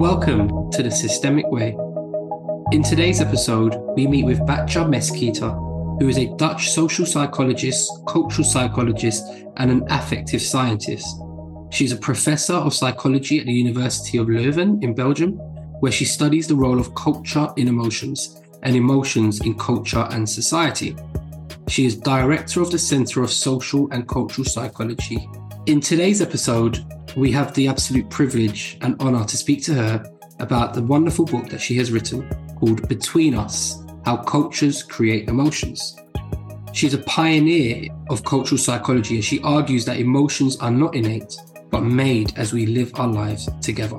Welcome to The Systemic Way. In today's episode, we meet with Batja Mesquita, who is a Dutch social psychologist, cultural psychologist, and an affective scientist. She's a professor of psychology at the University of Leuven in Belgium, where she studies the role of culture in emotions and emotions in culture and society. She is director of the Center for Social and Cultural Psychology. In today's episode, we have the absolute privilege and honor to speak to her about the wonderful book that she has written called Between Us: How Cultures Create Emotions. She's a pioneer of cultural psychology, and she argues that emotions are not innate, but made as we live our lives together.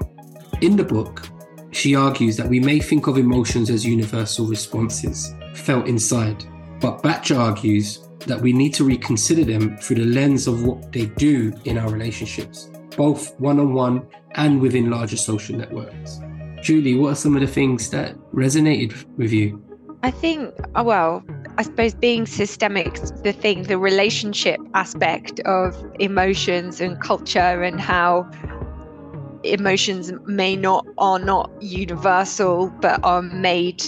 In the book, she argues that we may think of emotions as universal responses, felt inside, but Batja argues that we need to reconsider them through the lens of what they do in our relationships, both one-on-one and within larger social networks. Julie, what are some of the things that resonated with you? I think, being systemic, the relationship aspect of emotions and culture and how emotions are not universal, but are made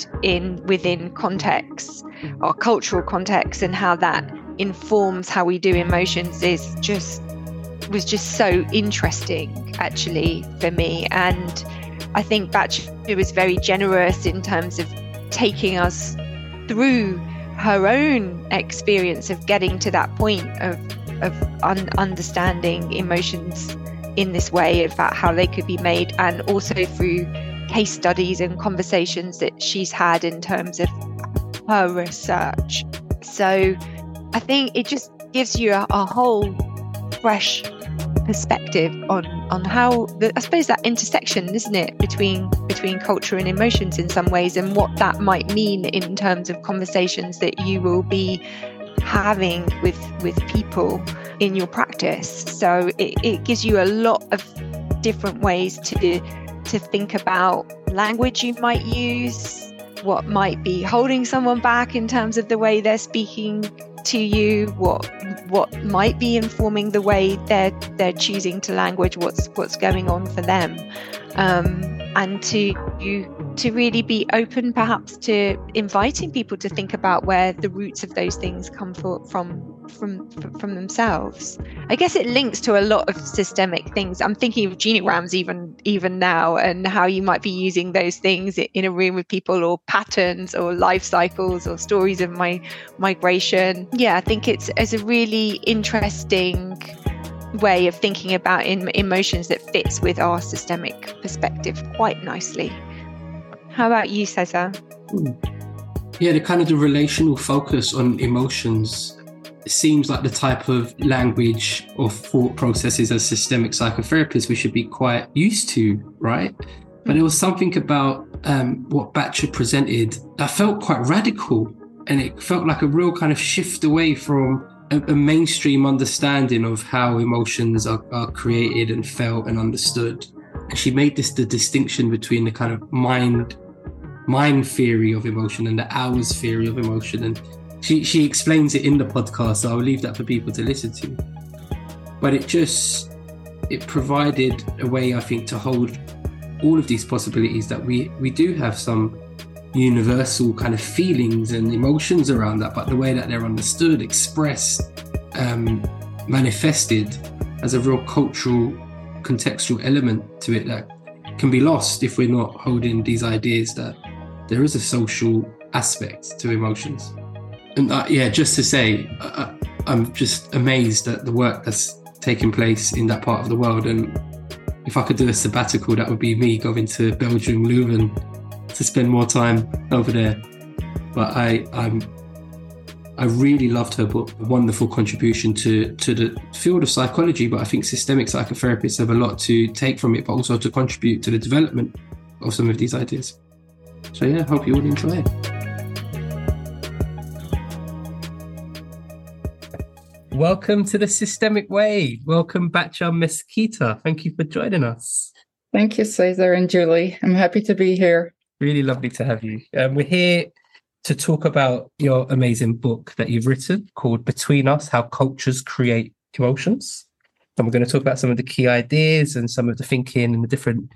within contexts or cultural contexts, and how that informs how we do emotions was just so interesting, actually, for me. And I think Batja was very generous in terms of taking us through her own experience of getting to that point of understanding emotions in this way, about how they could be made, and also through case studies and conversations that she's had in terms of her research. So I think it just gives you a whole fresh perspective on how that intersection, isn't it, between culture and emotions in some ways, and what that might mean in terms of conversations that you will be having with people in your practice. So it gives you a lot of different ways to think about language you might use, what might be holding someone back in terms of the way they're speaking to you, what might be informing the way they're choosing to language, what's going on for them, and to really be open, perhaps, to inviting people to think about where the roots of those things come from themselves. I guess it links to a lot of systemic things. I'm thinking of genograms even now, and how you might be using those things in a room with people, or patterns, or life cycles, or stories of migration. Yeah, I think it's a really interesting way of thinking about emotions that fits with our systemic perspective quite nicely. How about you, Cesar? Yeah, the relational focus on emotions. It seems like the type of language or thought processes as systemic psychotherapists we should be quite used to, right? But there was something about what Batja presented that felt quite radical, and it felt like a real kind of shift away from a mainstream understanding of how emotions are created and felt and understood. And she made the distinction between the kind of mind theory of emotion and the hours theory of emotion, and she explains it in the podcast, so I'll leave that for people to listen to. But it provided a way, I think, to hold all of these possibilities, that we do have some universal kind of feelings and emotions around that, but the way that they're understood, expressed, manifested, as a real cultural, contextual element to it that can be lost if we're not holding these ideas that there is a social aspect to emotions. And just to say, I'm just amazed at the work that's taking place in that part of the world. And if I could do a sabbatical, that would be me going to Belgium, Leuven, to spend more time over there. But I really loved her book. A wonderful contribution to the field of psychology. But I think systemic psychotherapists have a lot to take from it, but also to contribute to the development of some of these ideas. So yeah, hope you all enjoy it. Welcome to The Systemic Way. Welcome, Batja Mesquita. Thank you for joining us. Thank you, Cesar and Julie. I'm happy to be here. Really lovely to have you. We're here to talk about your amazing book that you've written called Between Us, How Cultures Create Emotions. And we're going to talk about some of the key ideas and some of the thinking and the different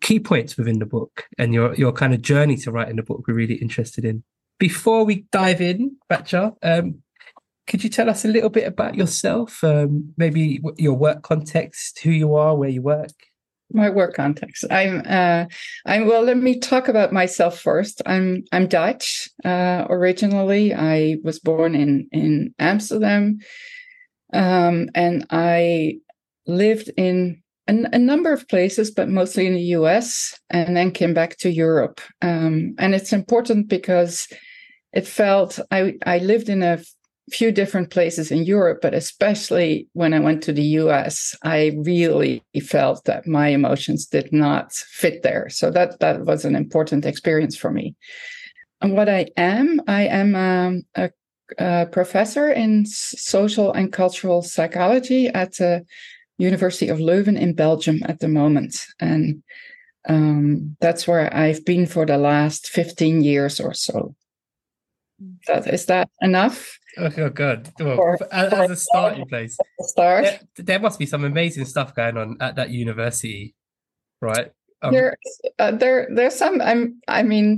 key points within the book and your kind of journey to writing the book we're really interested in. Before we dive in, Batja, could you tell us a little bit about yourself? Maybe your work context, who you are, where you work. My work context. Well, let me talk about myself first. I'm Dutch originally. I was born in Amsterdam, and I lived in a number of places, but mostly in the US, and then came back to Europe. And it's important because it felt I lived in a few different places in Europe, but especially when I went to the US, I really felt that my emotions did not fit there. So that was an important experience for me. And what I am a professor in social and cultural psychology at the University of Leuven in Belgium at the moment. And that's where I've been for the last 15 years or so. Is that enough? Oh, God. Well, as a starting place. There must be some amazing stuff going on at that university, right? There's some, I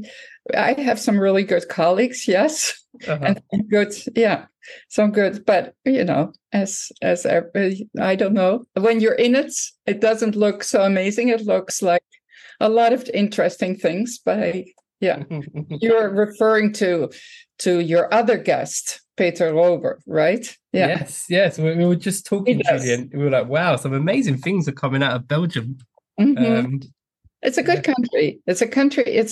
have some really good colleagues, yes. Uh-huh. And good, yeah, some good. But, you know, as I don't know, when you're in it, it doesn't look so amazing. It looks like a lot of interesting things, but yeah. You're referring to your other guest, Peter Rober, right? Yeah. Yes. We were just talking to you and we were like, wow, some amazing things are coming out of Belgium. Mm-hmm. It's a good country. It's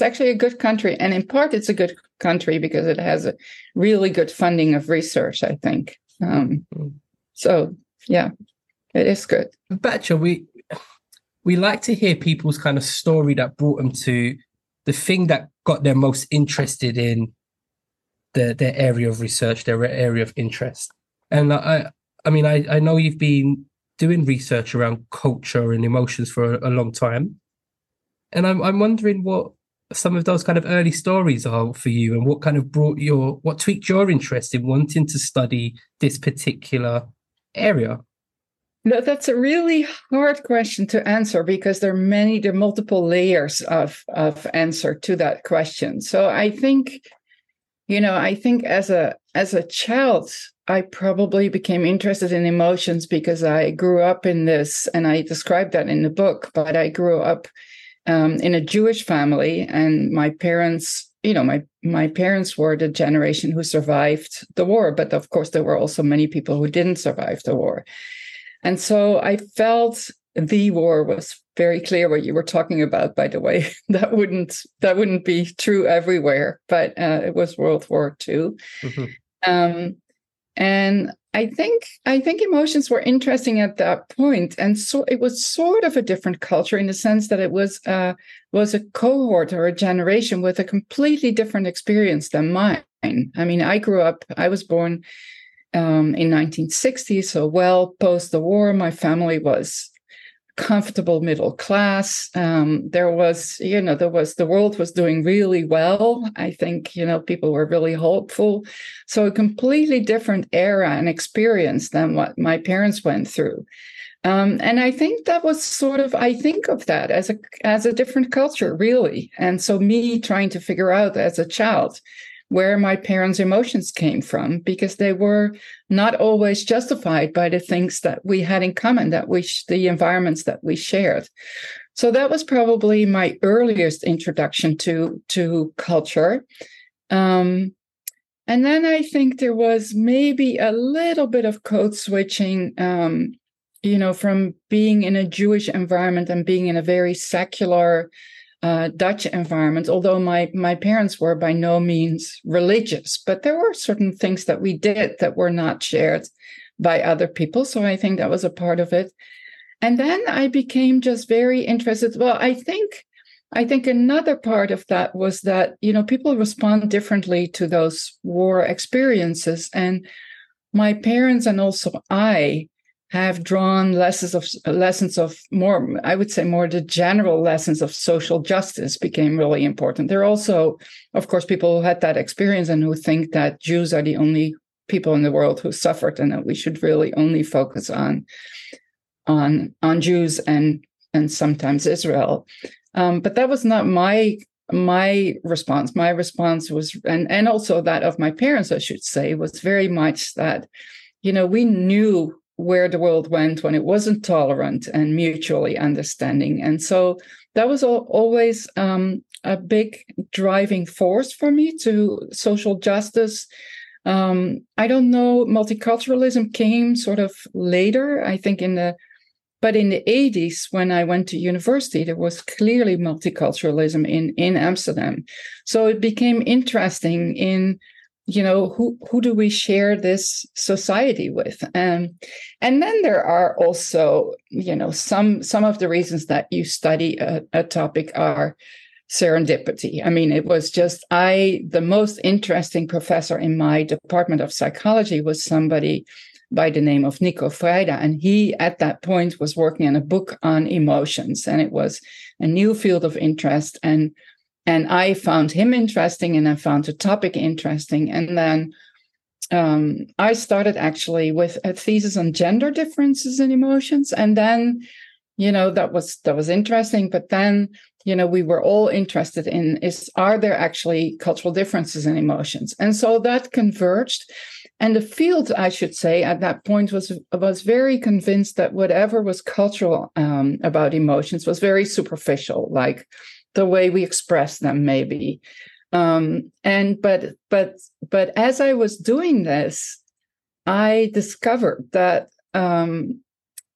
actually a good country. And in part, it's a good country because it has a really good funding of research, I think. So, yeah, it is good. Batja, we like to hear people's kind of story that brought them to the thing that got them most interested in their area of research, their area of interest. And I know you've been doing research around culture and emotions for a long time. And I'm wondering what some of those kind of early stories are for you and what kind of what tweaked your interest in wanting to study this particular area? No, that's a really hard question to answer because there are multiple layers of answer to that question. So I think as a child, I probably became interested in emotions because I grew up in this, and I described that in the book, but I grew up in a Jewish family, and my parents, my parents were the generation who survived the war, but of course there were also many people who didn't survive the war. And so I felt the war was very clear what you were talking about, by the way. That wouldn't be true everywhere, but it was World War II. Mm-hmm. And I think emotions were interesting at that point. And so it was sort of a different culture in the sense that it was a cohort or a generation with a completely different experience than mine. I mean, I was born in 1960, so well post the war. My family was comfortable middle class. The world was doing really well. I think, people were really hopeful. So a completely different era and experience than what my parents went through. And I think that was I think of that as a different culture, really. And so me trying to figure out as a child where my parents' emotions came from, because they were not always justified by the things that we had in common, the environments that we shared. So that was probably my earliest introduction to culture. And then I think there was maybe a little bit of code switching, from being in a Jewish environment and being in a very secular Dutch environment, although my parents were by no means religious, but there were certain things that we did that were not shared by other people. So I think that was a part of it. And then I became just very interested. Well, I think another part of that was that, people respond differently to those war experiences. And my parents and also I have drawn lessons of the general lessons of social justice became really important. There are also, of course, people who had that experience and who think that Jews are the only people in the world who suffered and that we should really only focus on Jews and sometimes Israel. But that was not my response. My response was, and also that of my parents, I should say, was very much that, you know, we knew where the world went when it wasn't tolerant and mutually understanding. And so that was always a big driving force for me to social justice. I don't know, multiculturalism came sort of later, I think but in the 80s, when I went to university, there was clearly multiculturalism in Amsterdam. So it became interesting in, you know, who do we share this society with? And then there are also, you know, some of the reasons that you study a topic are serendipity. I mean, it was just the most interesting professor in my department of psychology was somebody by the name of Nico Freida. And he, at that point, was working on a book on emotions. And it was a new field of interest. And I found him interesting, and I found the topic interesting. And then I started actually with a thesis on gender differences in emotions. And then, you know, that was interesting. But then, you know, we were all interested in are there actually cultural differences in emotions? And so that converged. And the field, I should say, at that point was very convinced that whatever was cultural about emotions was very superficial, like the way we express them, maybe. But as I was doing this, I discovered that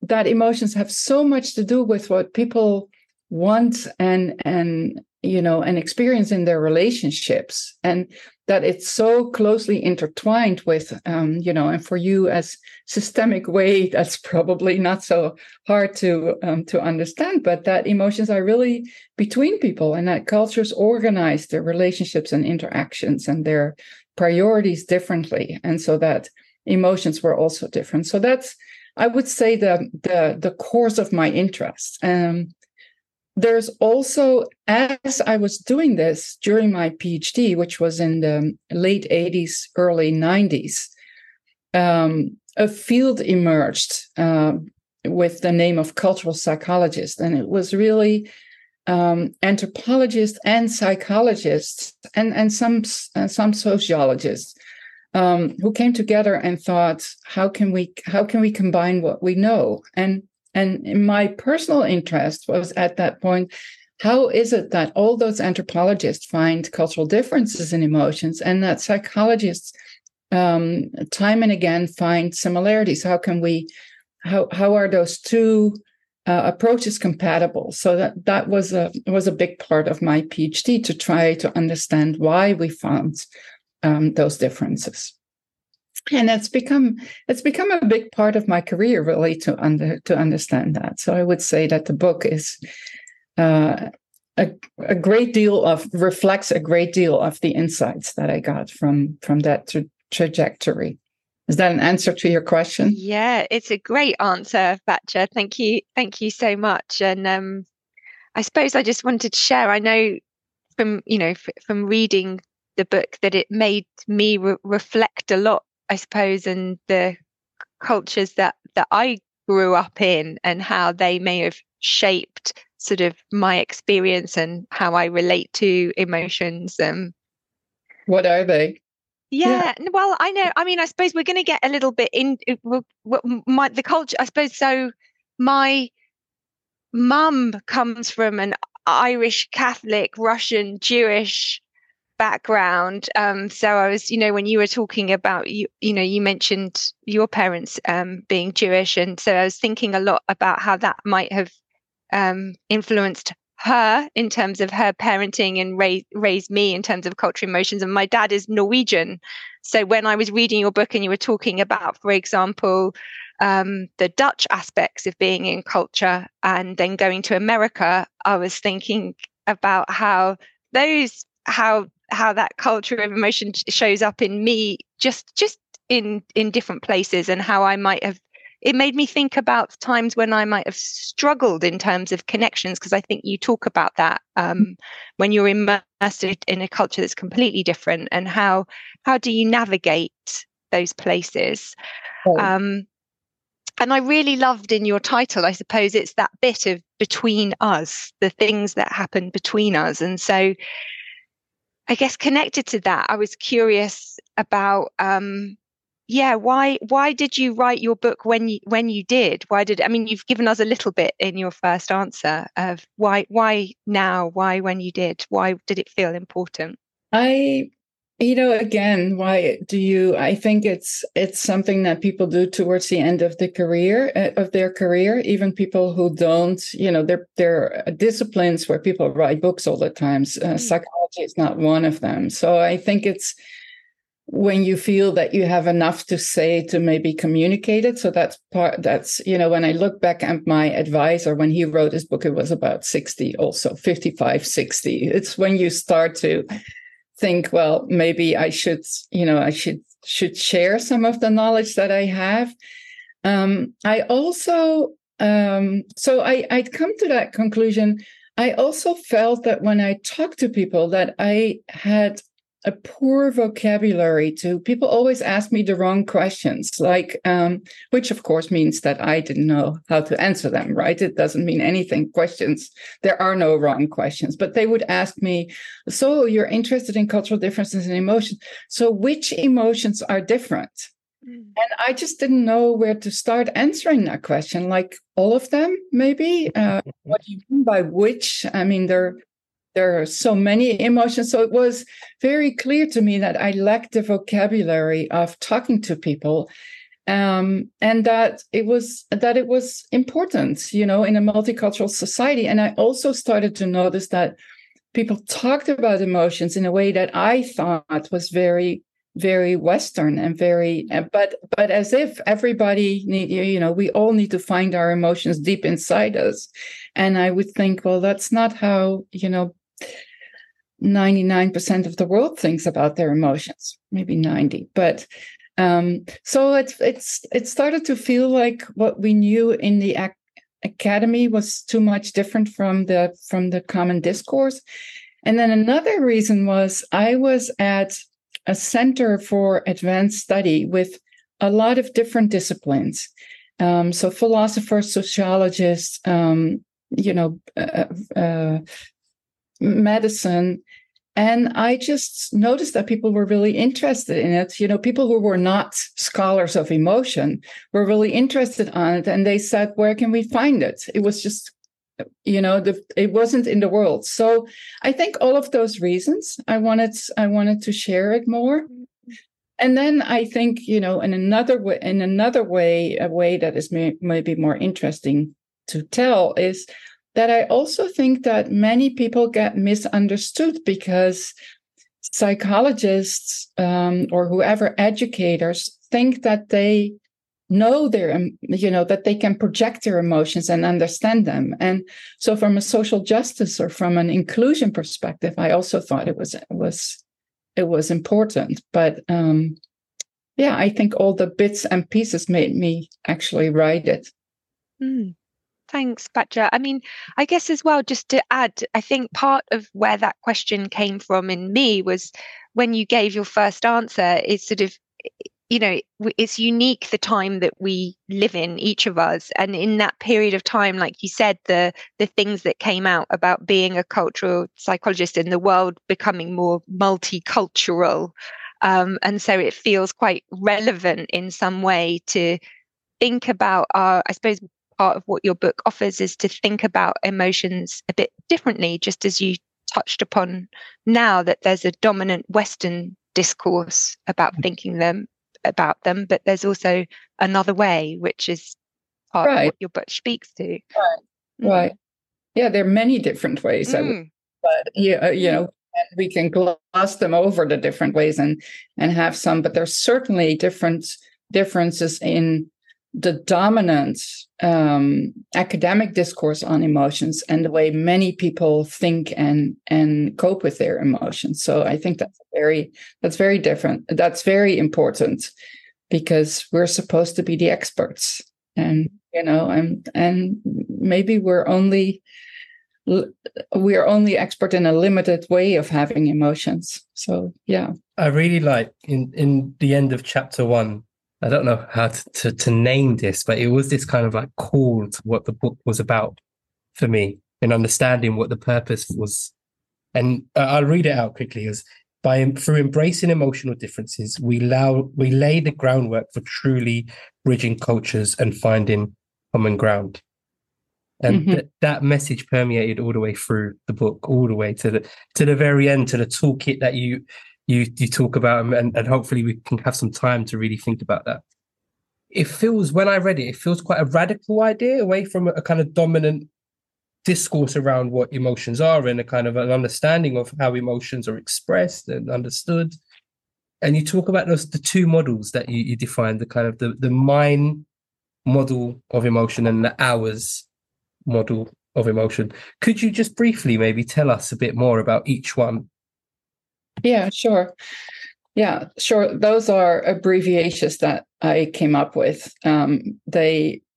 emotions have so much to do with what people want and you know, and experience in their relationships, and that it's so closely intertwined with, you know, and for you as systemic way, that's probably not so hard to understand, but that emotions are really between people, and that cultures organize their relationships and interactions and their priorities differently. And so that emotions were also different. So that's, I would say, the course of my interest. There's also, as I was doing this during my PhD, which was in the late 80s, early 90s, a field emerged with the name of cultural psychologist. And it was really anthropologists and psychologists and some sociologists who came together and thought, how can we combine what we know? And my personal interest was at that point, how is it that all those anthropologists find cultural differences in emotions and that psychologists time and again find similarities? How are those two approaches compatible? So that was a big part of my PhD, to try to understand why we found those differences. And it's become a big part of my career, really, to understand that. So I would say that the book is reflects a great deal of the insights that I got from that trajectory. Is that an answer to your question? Yeah, it's a great answer, Batja. Thank you so much. And I suppose I just wanted to share. I know from reading the book that it made me reflect a lot, I suppose, and the cultures that I grew up in and how they may have shaped sort of my experience and how I relate to emotions. What are they? Yeah. Well, I know. I mean, I suppose we're going to get a little bit in the culture, I suppose. So my mum comes from an Irish, Catholic, Russian, Jewish background. So I was, you know, when you were talking about, you mentioned your parents being Jewish. And so I was thinking a lot about how that might have influenced her in terms of her parenting and raised me in terms of culture, emotions. And my dad is Norwegian. So when I was reading your book and you were talking about, for example, the Dutch aspects of being in culture and then going to America, I was thinking about how that culture of emotion shows up in me, just in different places, and how I might have, it made me think about times when I might have struggled in terms of connections, because I think you talk about that when you're immersed in a culture that's completely different, and how do you navigate those places? And I really loved in your title, I suppose, it's that bit of between us, the things that happen between us. And so I guess connected to that, I was curious about, why did you write your book when you did? You've given us a little bit in your first answer of why now, why when you did, why did it feel important? I think it's something that people do towards the end of their career, even people who don't, there are disciplines where people write books all the time. Psychology is not one of them. So I think it's when you feel that you have enough to say to maybe communicate it. So that's when I look back at my advisor, when he wrote his book, it was about 60, also 55, 60. It's when you start to think, well, maybe I should share some of the knowledge that I have. I'd come to that conclusion. I also felt that when I talked to people that I had a poor vocabulary to. People always ask me the wrong questions, like, which of course means that I didn't know how to answer them, right? It doesn't mean anything. Questions, there are no wrong questions, but they would ask me, so you're interested in cultural differences and emotions. So which emotions are different? And I just didn't know where to start answering that question, like all of them, maybe. What do you mean by which? There are so many emotions. So it was very clear to me that I lacked the vocabulary of talking to people, and that it was important, in a multicultural society. And I also started to notice that people talked about emotions in a way that I thought was very, very Western and very, but as if everybody need, we all need to find our emotions deep inside us. And I would think, well, that's not how, 99% of the world thinks about their emotions, maybe 90. But so it started to feel like what we knew in the academy was too much different from the common discourse. And then another reason was I was at a center for advanced study with a lot of different disciplines. So philosophers, sociologists, medicine. And I just noticed that people were really interested in it. People who were not scholars of emotion were really interested on it. And they said, where can we find it? It was just, it wasn't in the world. So I think all of those reasons I wanted to share it more. And then I think, in another way that is maybe more interesting to tell is that I also think that many people get misunderstood because psychologists or whoever, educators, think that they know their, that they can project their emotions and understand them. And so from a social justice or from an inclusion perspective, I also thought it was important. But I think all the bits and pieces made me actually write it. Mm. Thanks, Batja. I guess as well, just to add, I think part of where that question came from in me was when you gave your first answer, it's sort of, it's unique the time that we live in, each of us. And in that period of time, like you said, the things that came out about being a cultural psychologist in the world becoming more multicultural. And so it feels quite relevant in some way to think about our, I suppose, part of what your book offers is to think about emotions a bit differently, just as you touched upon now, that there's a dominant Western discourse about thinking about them, but there's also another way, which is part of what your book speaks to. Right. Mm. Right. Yeah, there are many different ways. Mm. And we can gloss them over, the different ways, and have some, but there's certainly different differences in the dominant academic discourse on emotions and the way many people think and cope with their emotions. So I think that's very different. That's very important because we're supposed to be the experts, and and maybe we're only expert in a limited way of having emotions. So yeah, I really like in the end of chapter 1. I don't know how to name this, but it was this kind of like call to what the book was about for me and understanding what the purpose was. And I'll read it out quickly as through embracing emotional differences, we lay the groundwork for truly bridging cultures and finding common ground. And mm-hmm. that message permeated all the way through the book, all the way to the very end, to the toolkit that you talk about, and hopefully we can have some time to really think about that. It feels, when I read it, it feels quite a radical idea away from a kind of dominant discourse around what emotions are and a kind of an understanding of how emotions are expressed and understood. And you talk about the two models that you define, the kind of the mind model of emotion and the hours model of emotion. Could you just briefly maybe tell us a bit more about each one? Yeah, sure. Those are abbreviations that I came up with.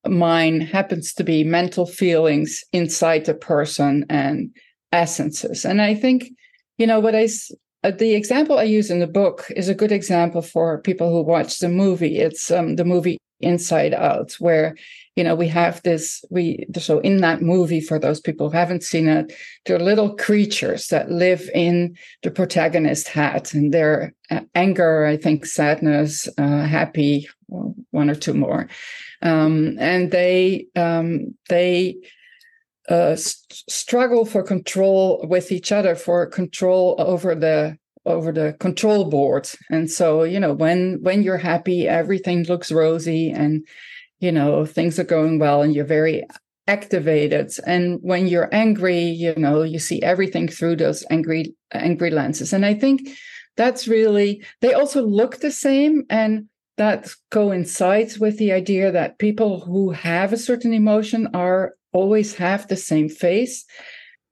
Mine happens to be mental feelings inside the person and essences. And I think, the example I use in the book is a good example for people who watch the movie. It's the movie Inside Out, where, we have this, so in that movie, for those people who haven't seen it, there are little creatures that live in the protagonist's head, and their anger, I think sadness, happy, one or two more. And they struggle for control with each other, for control over the control board. And so, when you're happy, everything looks rosy and, things are going well and you're very activated. And when you're angry, you see everything through those angry lenses. And I think that's really, they also look the same, and that coincides with the idea that people who have a certain emotion always have the same face.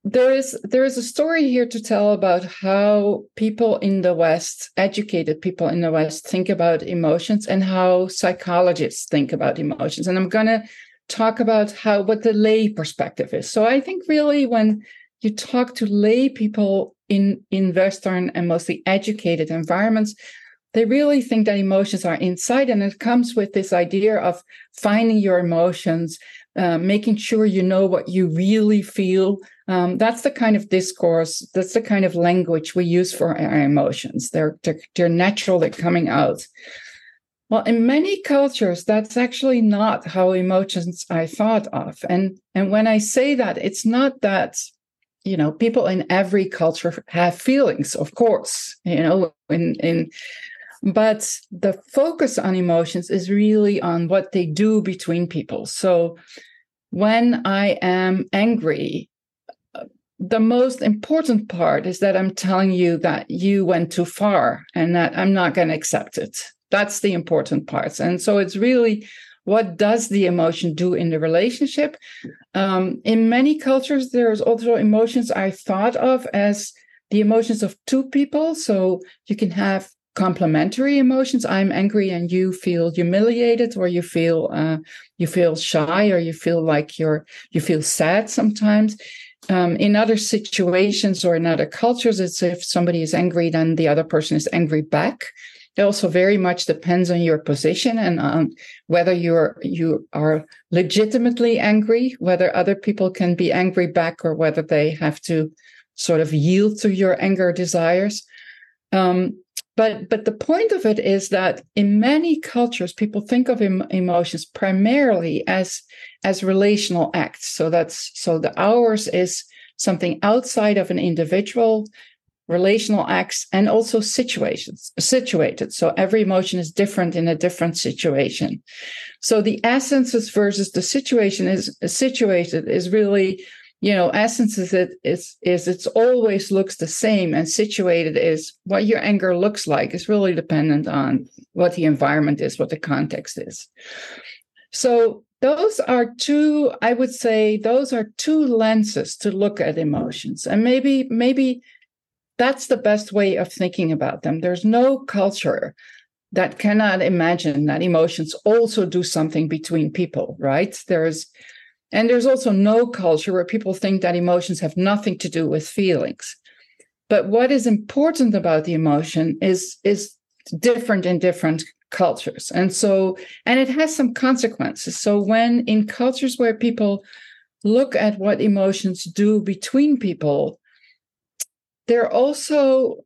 There is a story here to tell about how people in the West, educated people in the West, think about emotions and how psychologists think about emotions. And I'm going to talk about what the lay perspective is. So I think really when you talk to lay people in Western and mostly educated environments, they really think that emotions are inside, and it comes with this idea of finding your emotions, making sure you know what you really feel. That's the kind of discourse, that's the kind of language we use for our emotions. They're natural, they're coming out. Well, in many cultures, that's actually not how emotions are thought of. And when I say that, it's not that, people in every culture have feelings, of course, but the focus on emotions is really on what they do between people. So when I am angry, the most important part is that I'm telling you that you went too far and that I'm not going to accept it. That's the important part. And so it's really, what does the emotion do in the relationship? In many cultures, there's also emotions I thought of as the emotions of two people. So you can have complementary emotions. I'm angry and you feel humiliated, or you feel shy, or you feel like you feel sad sometimes. In other situations or in other cultures, it's if somebody is angry, then the other person is angry back. It also very much depends on your position and on whether you are legitimately angry, whether other people can be angry back, or whether they have to sort of yield to your anger desires. But the point of it is that in many cultures, people think of emotions primarily as relational acts. So the hours is something outside of an individual, relational acts, and also situated. So every emotion is different in a different situation. So the essences versus the situation is situated is really, essences is it's always looks the same, and situated is what your anger looks like. It's really dependent on what the environment is, what the context is. So those are two, I would say, those are two lenses to look at emotions. And maybe that's the best way of thinking about them. There's no culture that cannot imagine that emotions also do something between people, right? There's also no culture where people think that emotions have nothing to do with feelings. But what is important about the emotion is different in different cultures. And it has some consequences. So when in cultures where people look at what emotions do between people, they also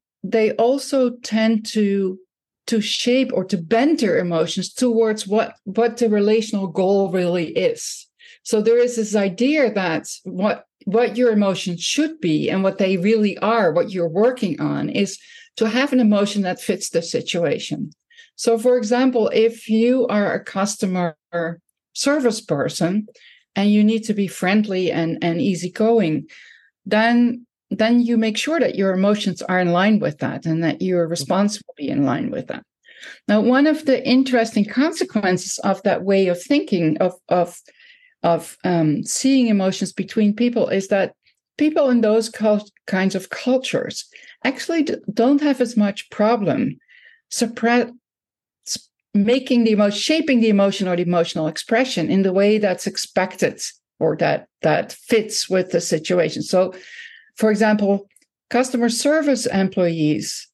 tend to shape or to bend their emotions towards what the relational goal really is. So there is this idea that what your emotions should be and what they really are, what you're working on, is to have an emotion that fits the situation. So, for example, if you are a customer service person and you need to be friendly and easygoing, then you make sure that your emotions are in line with that and that your response will be in line with that. Now, one of the interesting consequences of that way of thinking, of seeing emotions between people, is that people in those kinds of cultures actually don't have as much problem shaping the emotion or the emotional expression in the way that's expected or that fits with the situation. So, for example, customer service employees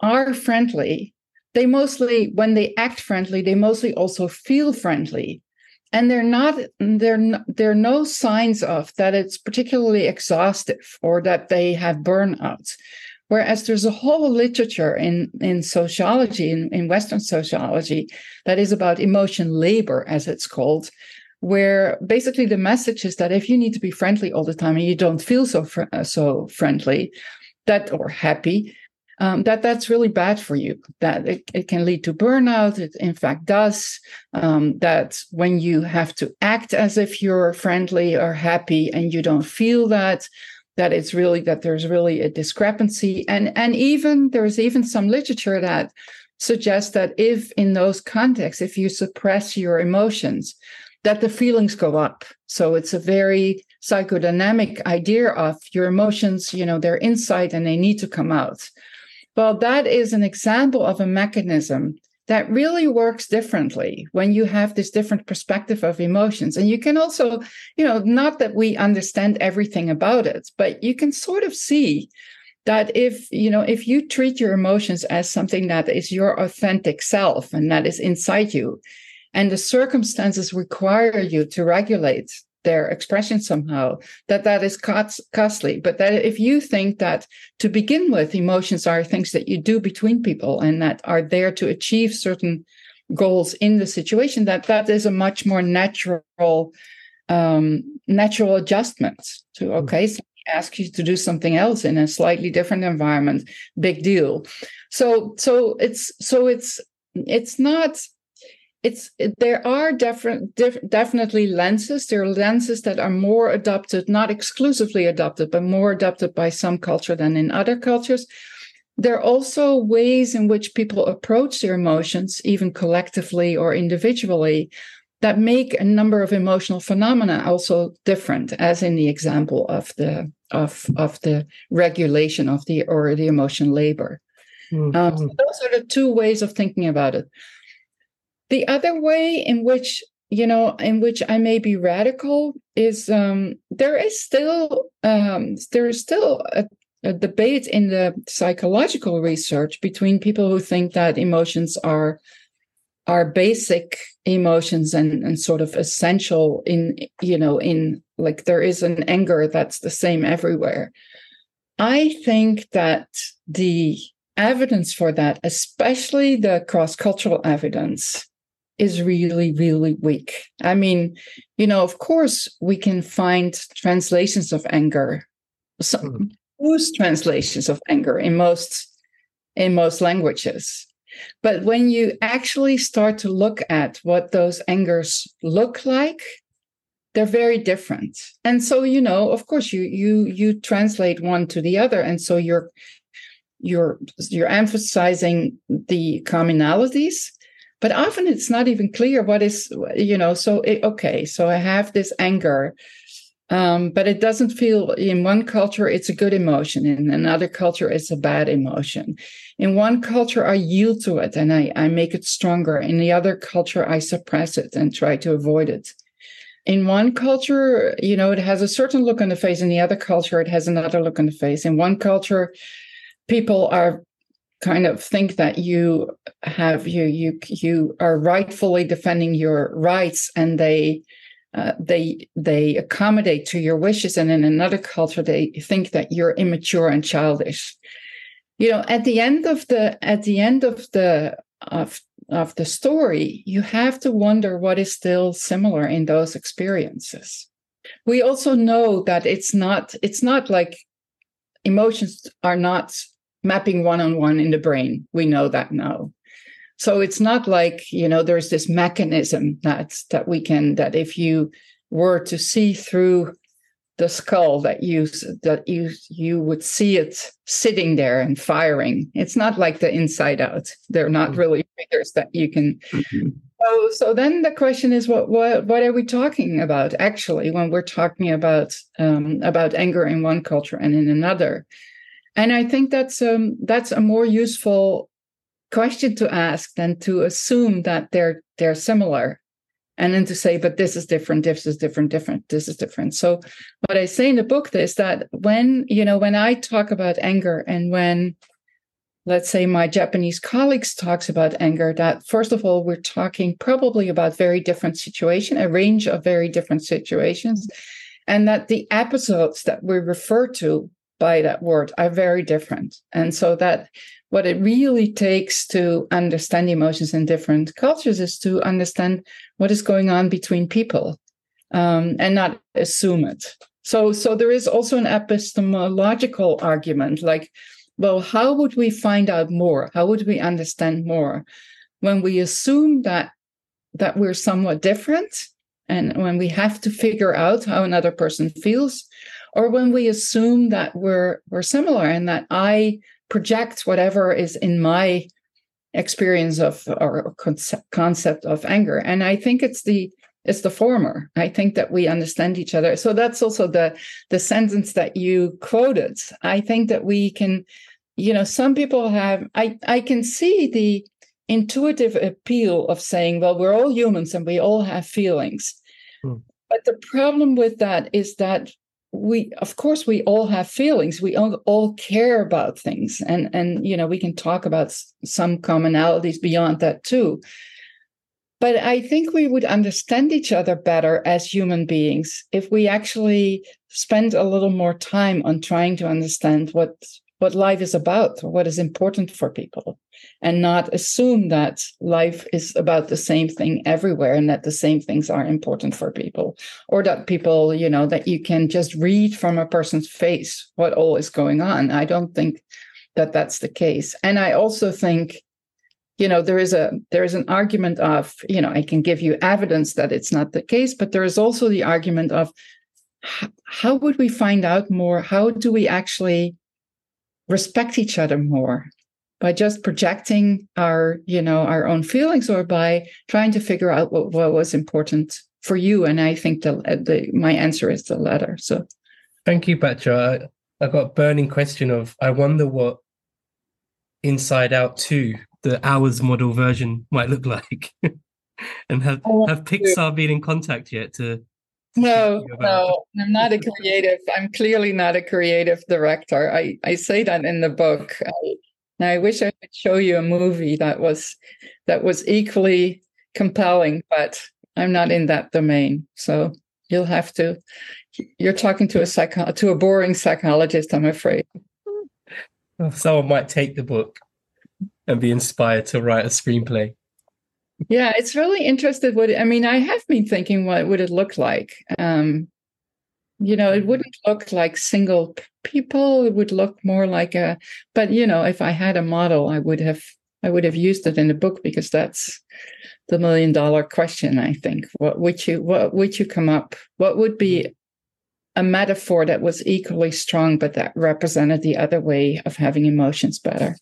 are friendly. They mostly, when they act friendly, they mostly also feel friendly. And there are no signs of that it's particularly exhaustive or that they have burnout. Whereas there's a whole literature in sociology, in Western sociology, that is about emotion labor, as it's called, where basically the message is that if you need to be friendly all the time and you don't feel so friendly, that or happy, that's really bad for you, that it can lead to burnout. It in fact does, that when you have to act as if you're friendly or happy and you don't feel that it's really, that there's really a discrepancy. And even there's even some literature that suggests that if in those contexts, if you suppress your emotions, that the feelings go up. So it's a very psychodynamic idea of your emotions, they're inside and they need to come out. Well, that is an example of a mechanism that really works differently when you have this different perspective of emotions. And you can also, not that we understand everything about it, but you can sort of see that if you treat your emotions as something that is your authentic self and that is inside you, and the circumstances require you to regulate their expression somehow, that is costly. But that if you think that to begin with, emotions are things that you do between people and that are there to achieve certain goals in the situation, that is a much more natural adjustment to, okay, so I ask you to do something else in a slightly different environment, big deal. There are definitely lenses. There are lenses that are more adopted, not exclusively adopted, but more adopted by some culture than in other cultures. There are also ways in which people approach their emotions, even collectively or individually, that make a number of emotional phenomena also different, as in the example of the regulation of the emotion labor. Mm-hmm. So those are the two ways of thinking about it. The other way in which I may be radical is there is still a debate in the psychological research between people who think that emotions are basic emotions and sort of essential in like there is an anger that's the same everywhere. I think that the evidence for that, especially the cross-cultural evidence, is really, really weak. I mean, of course, we can find translations of anger, some loose translations of anger in most languages. But when you actually start to look at what those angers look like, they're very different. And so, of course, you translate one to the other, and so you're emphasizing the commonalities. But often it's not even clear what is, so I have this anger, but it doesn't feel, in one culture, it's a good emotion. In another culture, it's a bad emotion. In one culture, I yield to it and I make it stronger. In the other culture, I suppress it and try to avoid it. In one culture, it has a certain look on the face. In the other culture, it has another look on the face. In one culture, people are kind of think that you are rightfully defending your rights, and they accommodate to your wishes. And in another culture, they think that you're immature and childish. You know, at the end of the story, you have to wonder what is still similar in those experiences. We also know that it's not like emotions are not mapping one-on-one in the brain. We know that now. So it's not like, you know, there's this mechanism that if you were to see through the skull, that you would see it sitting there and firing. It's not like the Inside Out. They're not really figures that you can. Mm-hmm. So then the question is, what are we talking about actually when we're talking about anger in one culture and in another? And I think that's a more useful question to ask than to assume that they're similar, and then to say, but this is different. So what I say in the book is that when I talk about anger, and when, let's say, my Japanese colleagues talks about anger, that first of all, we're talking probably about a range of very different situations, and that the episodes that we refer to by that word are very different. And so that what it really takes to understand emotions in different cultures is to understand what is going on between people, and not assume it. So there is also an epistemological argument, like, well, how would we find out more? How would we understand more when we assume that we're somewhat different, and when we have to figure out how another person feels? Or when we assume that we're similar, and that I project whatever is in my experience of or concept of anger. And I think it's the former. I think that we understand each other. So that's also the sentence that you quoted. I think that we can, you know, some people have, I can see the intuitive appeal of saying, well, we're all humans and we all have feelings. Mm. But the problem with that is that we all have feelings. We all care about things, and you know, we can talk about some commonalities beyond that too. But I think we would understand each other better as human beings if we actually spend a little more time on trying to understand what life is about, or what is important for people, and not assume that life is about the same thing everywhere, and that the same things are important for people, or that people, you know, that you can just read from a person's face what all is going on. I don't think that that's the case. And I also think, you know, there is an argument of, you know, I can give you evidence that it's not the case, but there is also the argument of how would we find out more? How do we actually respect each other more? By just projecting our, you know, our own feelings, or by trying to figure out what was important for you? And I think my answer is the latter. So, thank you, Batja. I got a burning question of, I wonder what Inside Out 2, the hours model version, might look like, and have Pixar been in contact yet to? No, I'm not a creative. I'm clearly not a creative director. I say that in the book. Now, I wish I could show you a movie that was equally compelling, but I'm not in that domain. So you'll have to. You're talking to a boring psychologist, I'm afraid. Someone might take the book and be inspired to write a screenplay. Yeah, it's really interesting. I have been thinking, what would it look like? You know, it wouldn't look like single people. It would look more like but you know, if I had a model, I would have used it in the book, because that's the $1 million question, I think. What would you come up? What would be a metaphor that was equally strong, but that represented the other way of having emotions better?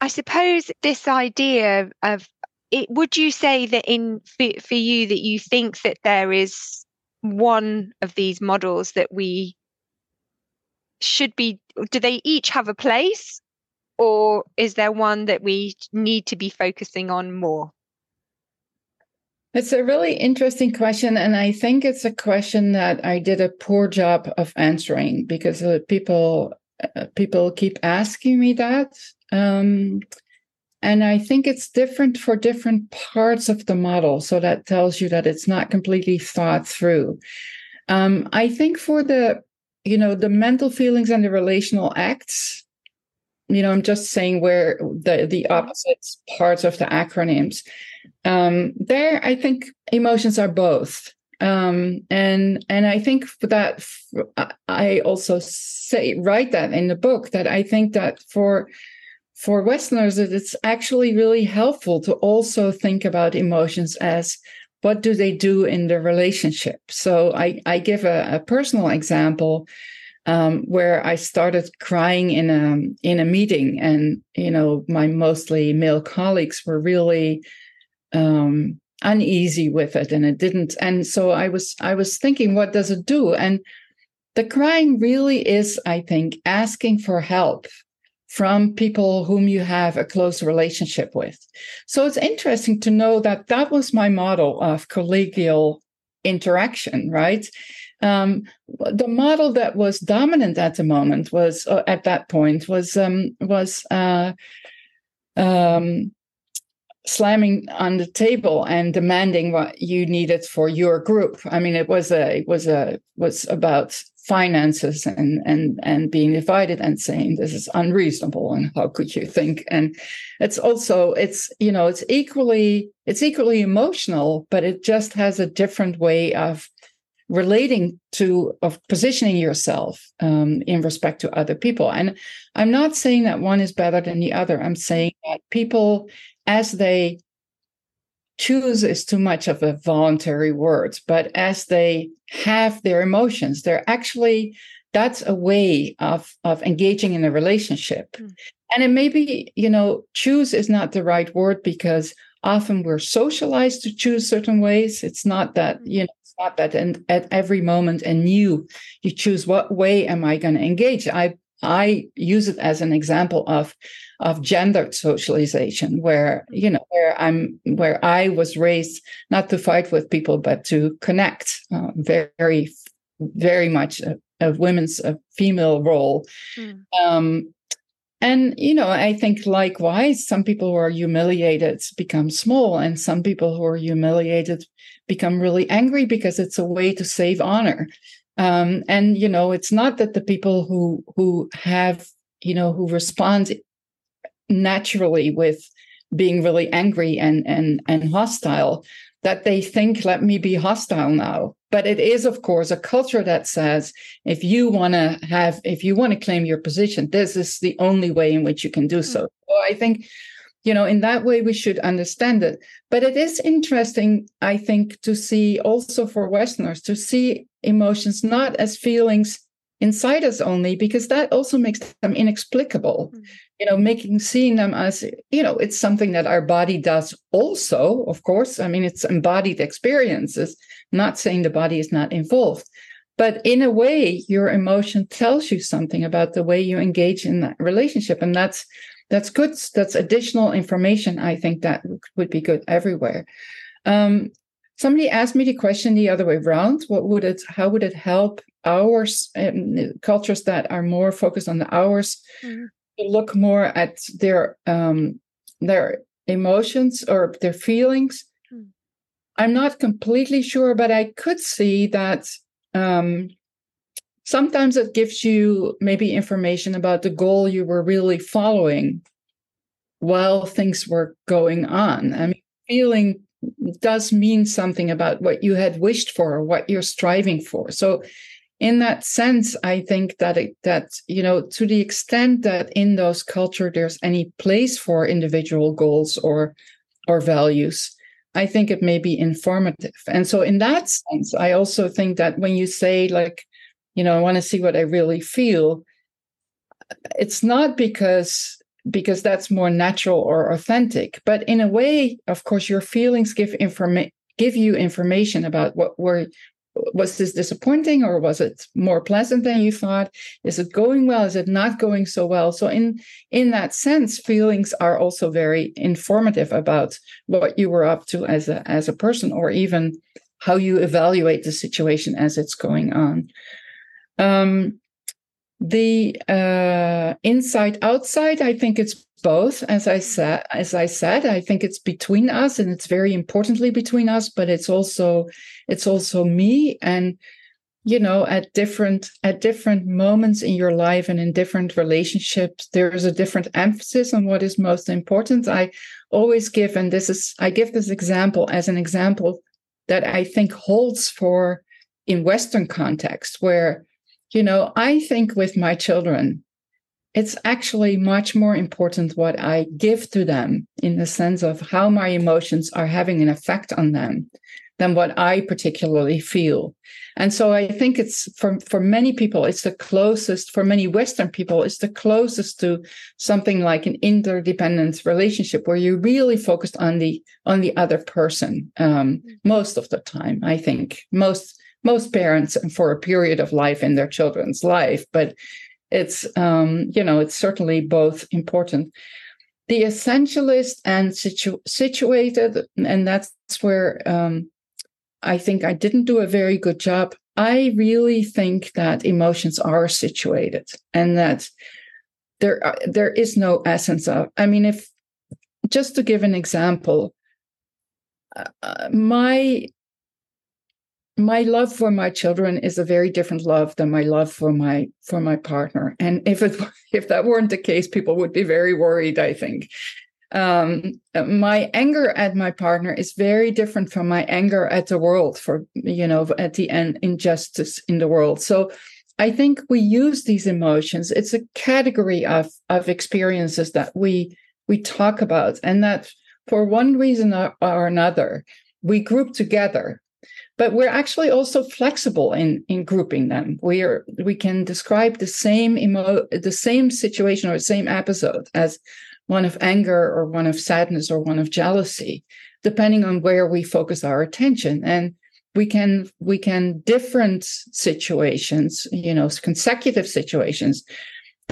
I suppose this idea of it, would you say that for you, that you think that there is one of these models that we should be, do they each have a place, or is there one that we need to be focusing on more? It's a really interesting question, and I think it's a question that I did a poor job of answering, because people keep asking me that, And I think it's different for different parts of the model. So that tells you that it's not completely thought through. I think for the, you know, the mental feelings and the relational acts, you know, I'm just saying where the opposite parts of the acronyms, there, I think emotions are both. And I think that I also write that in the book, that I think that for Westerners, that it's actually really helpful to also think about emotions as what do they do in the relationship. So I give a personal example where I started crying in a meeting, and you know, my mostly male colleagues were really uneasy with it, and it didn't. And so I was thinking, what does it do? And the crying really is, I think, asking for help from people whom you have a close relationship with. So it's interesting to know that that was my model of collegial interaction, right? The model that was dominant at the moment was, at that point, was slamming on the table and demanding what you needed for your group. I mean, it was about finances and being divided and saying this is unreasonable and how could you think. And it's also, it's, you know, it's equally emotional, but it just has a different way of relating to, of positioning yourself in respect to other people. And I'm not saying that one is better than the other. I'm saying that people, as they choose is too much of a voluntary word, but as they have their emotions, they're actually, that's a way of engaging in a relationship. Mm. And it may be, you know, choose is not the right word, because often we're socialized to choose certain ways. It's not that, you know, it's not that and at every moment and you choose what way am I going to engage. I use it as an example of gendered socialization, where, you know, where I was raised not to fight with people, but to connect, very, very much a women's, a female role. Mm. And, you know, I think likewise, some people who are humiliated become small, and some people who are humiliated become really angry because it's a way to save honor. And, you know, it's not that the people who have, you know, who respond naturally with being really angry and hostile, that they think, let me be hostile now. But it is, of course, a culture that says, if you want to claim your position, this is the only way in which you can do so. So I think, you know, in that way, we should understand it. But it is interesting, I think, to see also for Westerners, to see emotions not as feelings inside us only, because that also makes them inexplicable. Mm-hmm. You know, seeing them as, you know, it's something that our body does also, of course. I mean, it's embodied experiences, not saying the body is not involved. But in a way, your emotion tells you something about the way you engage in that relationship. And that's good. That's additional information, I think, that would be good everywhere. Somebody asked me the question the other way around. How would it help our cultures that are more focused on the hours to look more at their emotions or their feelings? Mm. I'm not completely sure, but I could see that sometimes it gives you maybe information about the goal you were really following while things were going on. I mean, feeling does mean something about what you had wished for or what you're striving for. So in that sense, I think that, you know, to the extent that in those cultures there's any place for individual goals or values, I think it may be informative. And so in that sense, I also think that when you say, like, you know, I want to see what I really feel, it's not because that's more natural or authentic, but in a way, of course, your feelings give you information about was this disappointing or was it more pleasant than you thought? Is it going well? Is it not going so well? So in that sense, feelings are also very informative about what you were up to as a person, or even how you evaluate the situation as it's going on. The inside outside, I think it's both, as I said, I think it's between us, and it's very importantly between us, but it's also me. And, you know, at different moments in your life and in different relationships, there is a different emphasis on what is most important. I always give, and I give this example as an example that I think holds for in Western context, where, you know, I think with my children, it's actually much more important what I give to them in the sense of how my emotions are having an effect on them than what I particularly feel. And so I think it's for many people, it's the closest, for many Western people, it's the closest to something like an interdependent relationship where you really focused on the other person most of the time, I think. Most parents for a period of life in their children's life, but it's, you know, it's certainly both important. The essentialist and situated, and that's where I think I didn't do a very good job. I really think that emotions are situated and that there is no essence of. I mean, if just to give an example, my love for my children is a very different love than my love for my partner. And if that weren't the case, people would be very worried, I think. My anger at my partner is very different from my anger at the world, for, you know, at the injustice in the world. So I think we use these emotions. It's a category of experiences that we talk about, and that for one reason or another, we group together. But we're actually also flexible in grouping them. We can describe the same situation or the same episode as one of anger or one of sadness or one of jealousy, depending on where we focus our attention. And we can different situations, you know, consecutive situations,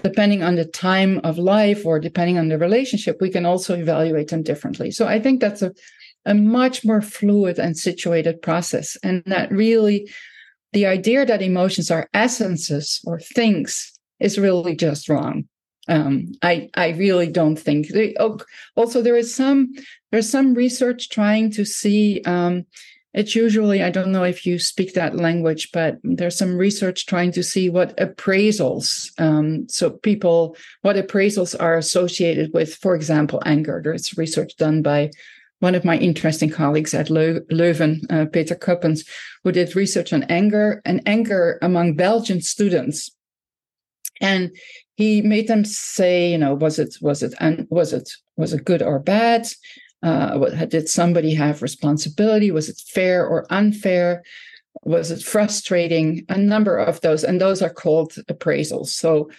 depending on the time of life or depending on the relationship, we can also evaluate them differently. So I think that's a much more fluid and situated process. And that really, the idea that emotions are essences or things is really just wrong. I really don't think. Also, there's some research trying to see, it's usually, I don't know if you speak that language, but there's some research trying to see what appraisals, what appraisals are associated with, for example, anger. There's research done by one of my interesting colleagues at Leuven, Peter Kuppens, who did research on anger and anger among Belgian students, and he made them say, you know, was it good or bad? Did somebody have responsibility? Was it fair or unfair? Was it frustrating? A number of those, and those are called appraisals. So,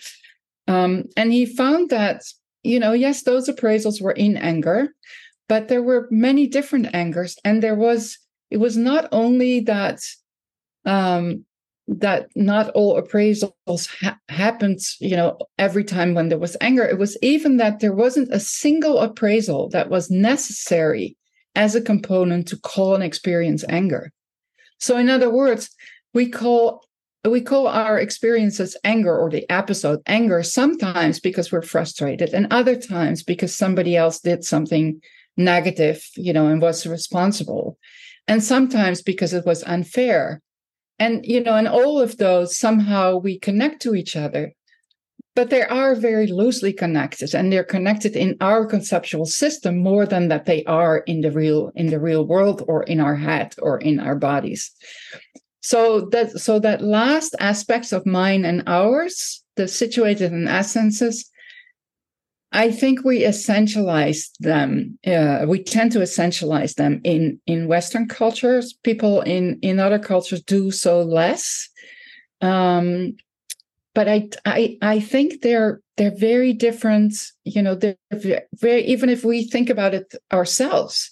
and he found that, you know, yes, those appraisals were in anger. But there were many different angers, and it was not only that that not all appraisals happened, you know, every time when there was anger. It was even that there wasn't a single appraisal that was necessary as a component to call an experience anger. So in other words, we call our experiences anger, or the episode anger, sometimes because we're frustrated, and other times because somebody else did something negative, you know, and was responsible, and sometimes because it was unfair. And, you know, and all of those somehow we connect to each other, but they are very loosely connected, and they're connected in our conceptual system more than that they are in the real world or in our head or in our bodies. So that last aspect of mine and ours, the situated and essences, I think we essentialize them. We tend to essentialize them in Western cultures. People in other cultures do so less. But I think they're very different. You know, even if we think about it ourselves,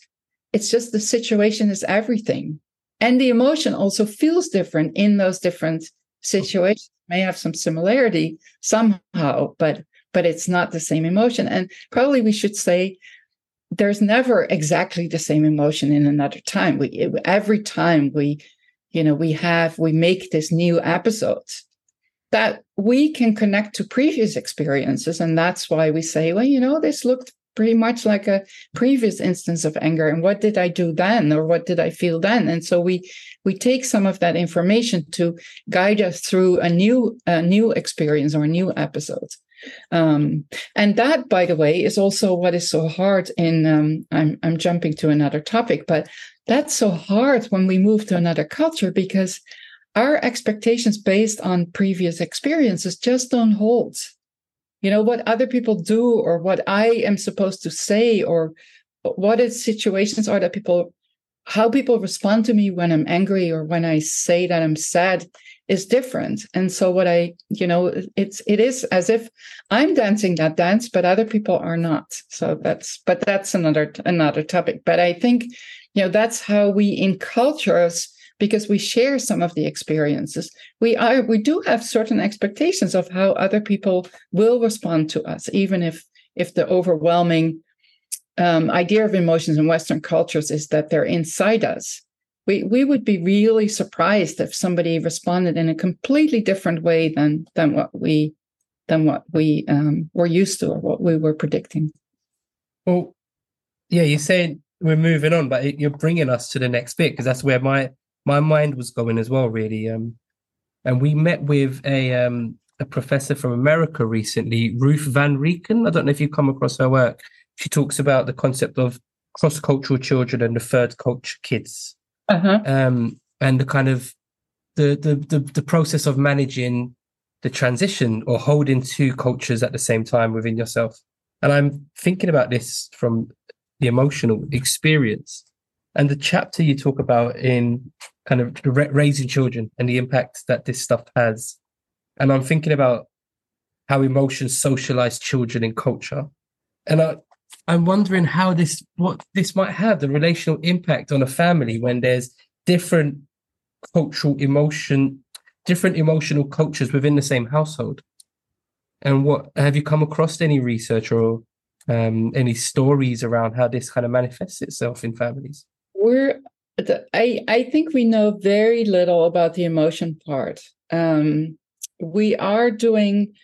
it's just the situation is everything, and the emotion also feels different in those different situations. It may have some similarity somehow, but it's not the same emotion. And probably we should say there's never exactly the same emotion in another time. Every time we make this new episode. that we can connect to previous experiences. And that's why we say, well, you know, this looked pretty much like a previous instance of anger. And what did I do then? Or what did I feel then? And so we take some of that information to guide us through a new experience or a new episode. And that, by the way, is also what is so hard in, I'm jumping to another topic, but that's so hard when we move to another culture, because our expectations based on previous experiences just don't hold. You know, what other people do or what I am supposed to say or what its situations are that people, how people respond to me when I'm angry or when I say that I'm sad is different. And so what I, you know, it is as if I'm dancing that dance, but other people are not. So that's another topic. But I think, you know, that's how we in cultures, because we share some of the experiences, we do have certain expectations of how other people will respond to us, even if the overwhelming idea of emotions in Western cultures is that they're inside us. We would be really surprised if somebody responded in a completely different way than what we were used to or what we were predicting. Well, yeah, you're saying we're moving on, but you're bringing us to the next bit, because that's where my mind was going as well, really. And we met with a professor from America recently, Ruth Van Reken. I don't know if you've come across her work. She talks about the concept of cross-cultural children and the third culture kids. Uh-huh. And the kind of the process of managing the transition or holding two cultures at the same time within yourself. And I'm thinking about this from the emotional experience. And the chapter you talk about in kind of raising children and the impact that this stuff has. And I'm thinking about how emotions socialize children in culture. And I'm wondering what this might have, the relational impact on a family when there's different emotional cultures within the same household. And what have you come across any research or any stories around how this kind of manifests itself in families? I think we know very little about the emotion part. We're not doing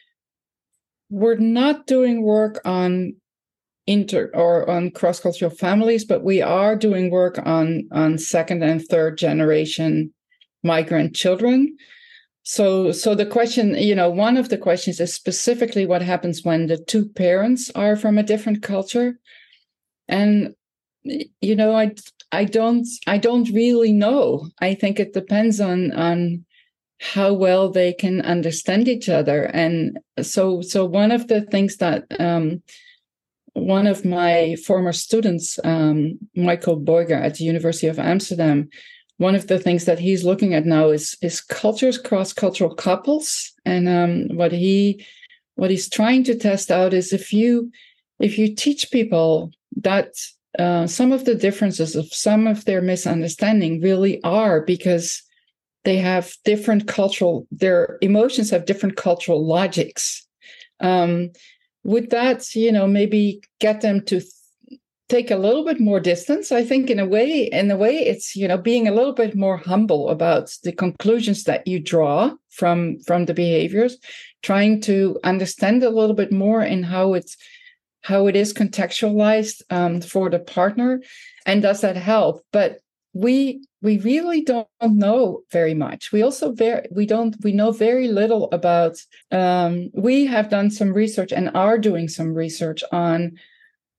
work on on cross-cultural families, but we are doing work on second and third generation migrant children. So the question, you know, one of the questions is specifically what happens when the two parents are from a different culture. And, you know, I don't really know. I think it depends on how well they can understand each other. And so one of the things that one of my former students, Michael Boiger at the University of Amsterdam, one of the things that he's looking at now is cultures, cross-cultural couples. And what he's trying to test out is if you teach people that some of the differences of some of their misunderstanding really are because they have different their emotions have different cultural logics. Would that, you know, maybe get them to take a little bit more distance? I think in a way, it's, you know, being a little bit more humble about the conclusions that you draw from the behaviors, trying to understand a little bit more in how it is contextualized for the partner, and does that help? But we really don't know very much. We also we know very little about, we have done some research and are doing some research on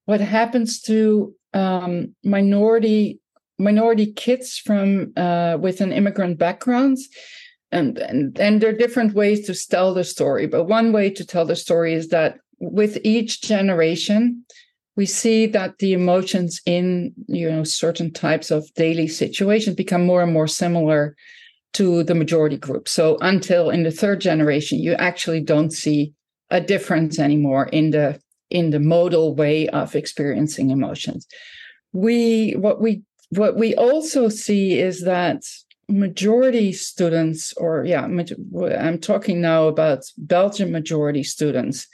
what happens to minority kids from with an immigrant background. And there are different ways to tell the story. But one way to tell the story is that with each generation, we see that the emotions in, you know, certain types of daily situations become more and more similar to the majority group. So until in the third generation, you actually don't see a difference anymore in the modal way of experiencing emotions. What we also see is that majority students, I'm talking now about Belgian majority students,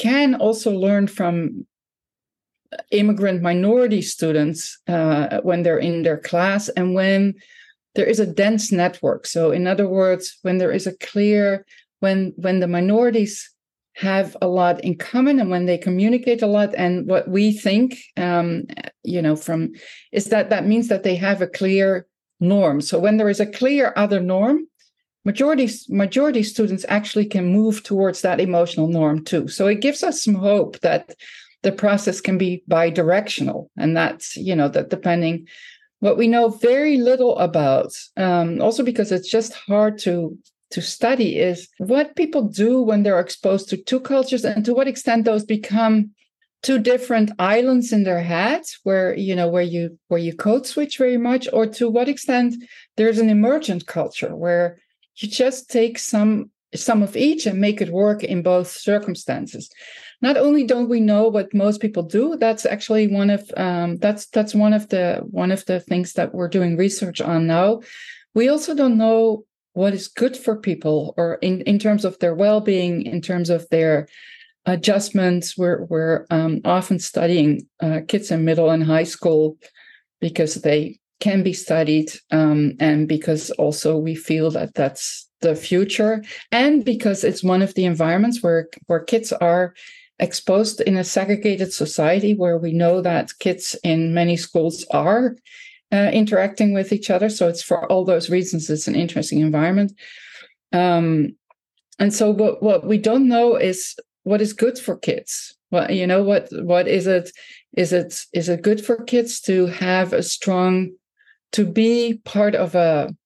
can also learn from immigrant minority students when they're in their class and when there is a dense network. So in other words, when there is a clear, when the minorities have a lot in common and when they communicate a lot, and what we think, from is that means that they have a clear norm. So when there is a clear other norm, majority students actually can move towards that emotional norm too. So it gives us some hope that the process can be bi-directional, and that's, that depending what we know very little about, also because it's just hard to study, is what people do when they're exposed to two cultures and to what extent those become two different islands in their heads where you code switch very much, or to what extent there's an emergent culture where you just take some of each and make it work in both circumstances. Not only don't we know what most people do, that's actually one of the things that we're doing research on now. We also don't know what is good for people, or in terms of their well-being, in terms of their adjustments. We're often studying kids in middle and high school because they can be studied, and because also we feel that that's the future, and because it's one of the environments where kids are exposed in a segregated society, where we know that kids in many schools are interacting with each other. So it's, for all those reasons, it's an interesting environment. And so what we don't know is what is good for kids. What is it? Is it good for kids to have to be part of an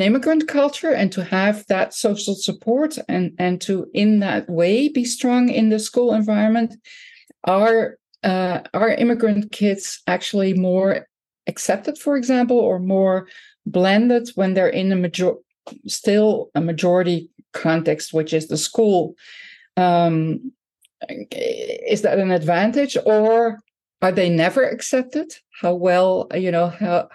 immigrant culture and to have that social support and to, in that way, be strong in the school environment? Are immigrant kids actually more accepted, for example, or more blended when they're in still a majority context, which is the school? Is that an advantage, or are they never accepted? How well,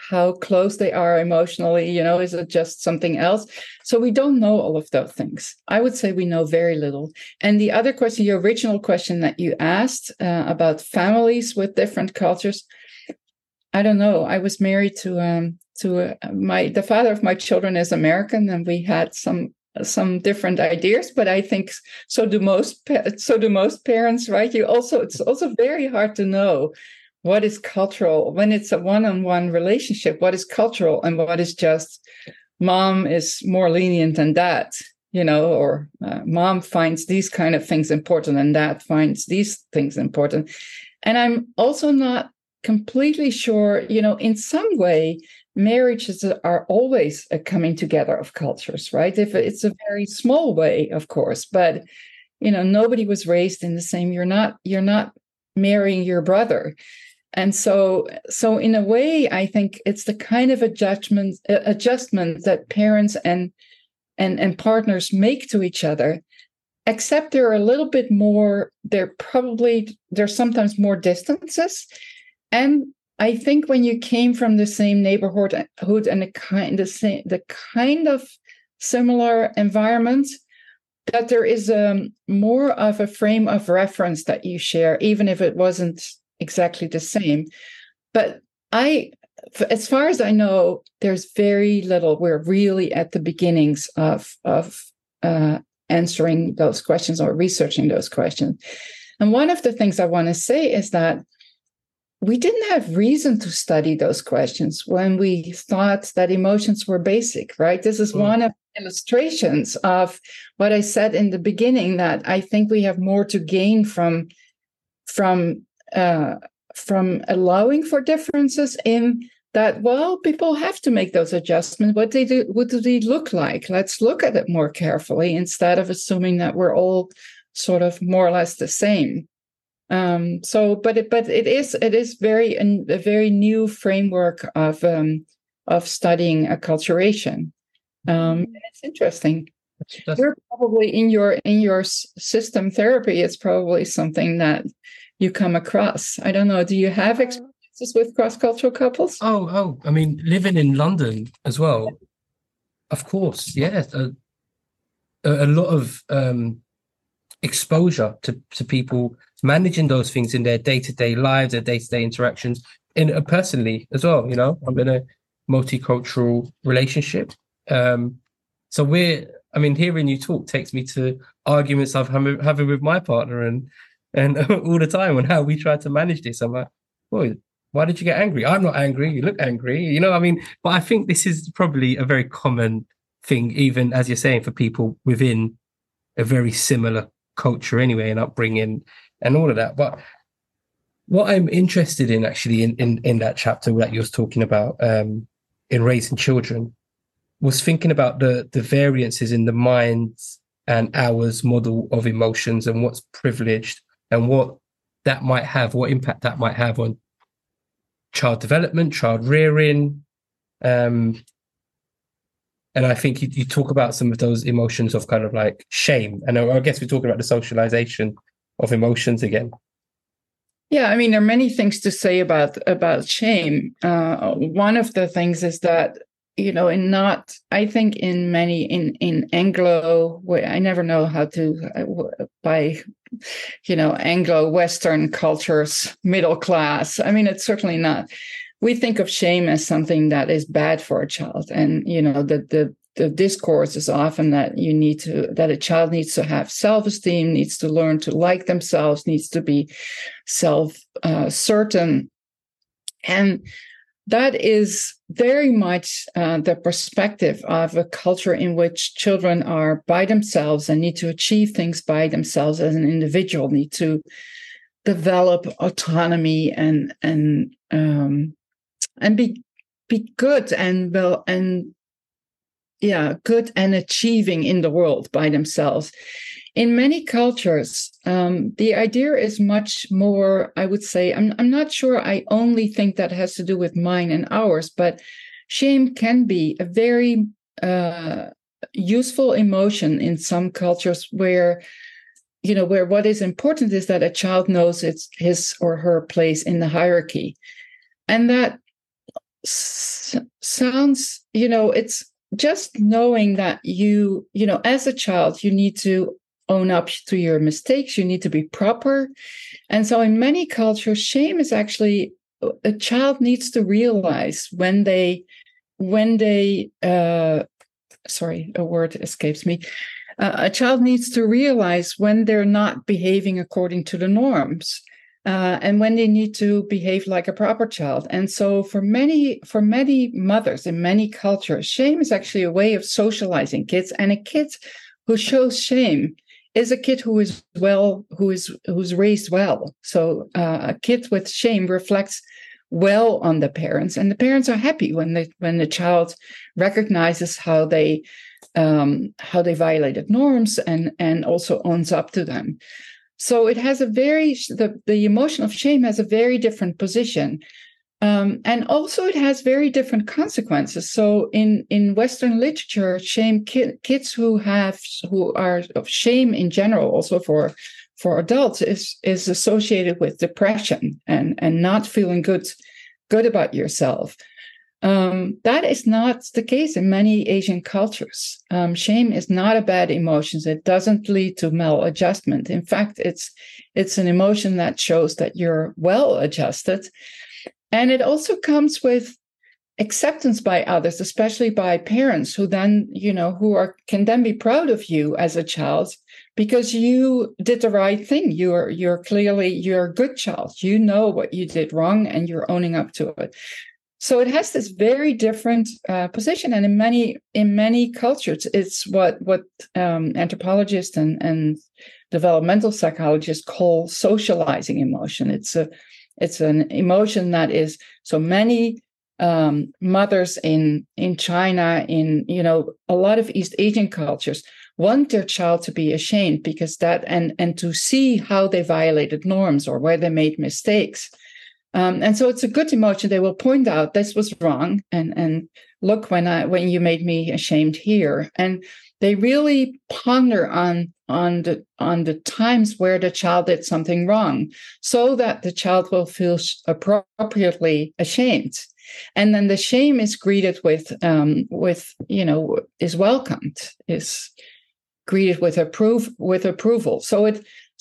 how close they are emotionally, is it just something else? So we don't know all of those things. I would say we know very little. And the other question, your original question that you asked about families with different cultures, I don't know. I was married to the father of my children is American, and we had some different ideas, but I think so do most parents, right? It's also very hard to know what is cultural when it's a one-on-one relationship. What is cultural and what is just mom is more lenient than dad, or mom finds these kind of things important and dad finds these things important. And I'm also not completely sure, in some way, marriages are always a coming together of cultures, right? If it's a very small way, of course, but nobody was raised in the same. You're not marrying your brother, and so in a way, I think it's the kind of adjustment that parents and partners make to each other. Except they're a little bit more. There's sometimes more distances. And I think when you came from the same neighborhood and the kind of similar environment, that there is more of a frame of reference that you share, even if it wasn't exactly the same. But as far as I know, there's very little. We're really at the beginnings of answering those questions or researching those questions. And one of the things I want to say is that we didn't have reason to study those questions when we thought that emotions were basic, right? This is one of the illustrations of what I said in the beginning, that I think we have more to gain from allowing for differences, in that, well, people have to make those adjustments. What do they look like? Let's look at it more carefully instead of assuming that we're all sort of more or less the same. It is a very new framework of studying acculturation. And it's interesting. You're probably in your system therapy. It's probably something that you come across. I don't know. Do you have experiences with cross-cultural couples? Oh! I mean, living in London as well. Of course, yeah. A lot of exposure to people managing those things in their day-to-day lives, their day-to-day interactions, and personally as well. I'm in a multicultural relationship. So hearing you talk takes me to arguments I've having with my partner and all the time on how we try to manage this. I'm like, well, why did you get angry? I'm not angry. You look angry. You know what I mean? But I think this is probably a very common thing, even as you're saying, for people within a very similar culture anyway, and upbringing and all of that. But what I'm interested in actually in that chapter that you were talking about in raising children was thinking about the variances in the minds and ours model of emotions and what's privileged and what impact that might have on child development, child rearing. And I think you talk about some of those emotions of kind of like shame. And I guess we're talking about the socialization of emotions again. Yeah, I mean, there are many things to say about shame. One of the things is that, you know, in Anglo, I never know how to, by, you know, Anglo-Western cultures, middle class. I mean, it's certainly not. We think of shame as something that is bad for a child. And, you know, the discourse is often that that a child needs to have self-esteem, needs to learn to like themselves, needs to be self-certain. And that is very much the perspective of a culture in which children are by themselves and need to achieve things by themselves as an individual, need to develop autonomy and be good and well and good and achieving in the world by themselves. In many cultures, the idea is much more, I would say, I'm not sure I only think that has to do with mine and ours, but shame can be a very useful emotion in some cultures where, you know, where what is important is that a child knows it's his or her place in the hierarchy. And that sounds, you know, it's just knowing that you know, as a child, you need to own up to your mistakes. You need to be proper. And so in many cultures, shame is actually a child needs to realize a child needs to realize when they're not behaving according to the norms, and when they need to behave like a proper child. And so for many mothers in many cultures, shame is actually a way of socializing kids. And a kid who shows shame is a kid who's raised well. So a kid with shame reflects well on the parents, and the parents are happy when the child recognizes how they violated norms and also owns up to them. So it has the emotion of shame has a very different position. And also it has very different consequences. So in Western literature, shame kids who are of shame in general, also for adults, is associated with depression and not feeling good about yourself. That is not the case in many Asian cultures. Shame is not a bad emotion. It doesn't lead to maladjustment. In fact, it's an emotion that shows that you're well adjusted. And it also comes with acceptance by others, especially by parents who then, you know, who can then be proud of you as a child because you did the right thing. You're clearly a good child. You know what you did wrong and you're owning up to it. So it has this very different position, and in many cultures, it's what anthropologists and developmental psychologists call socializing emotion. It's an emotion that is so many mothers in China, in, you know, a lot of East Asian cultures want their child to be ashamed because that and to see how they violated norms or where they made mistakes. And so it's a good emotion. They will point out this was wrong, and look when you made me ashamed here. And they really ponder on the times where the child did something wrong, so that the child will feel appropriately ashamed, and then the shame is greeted with approval.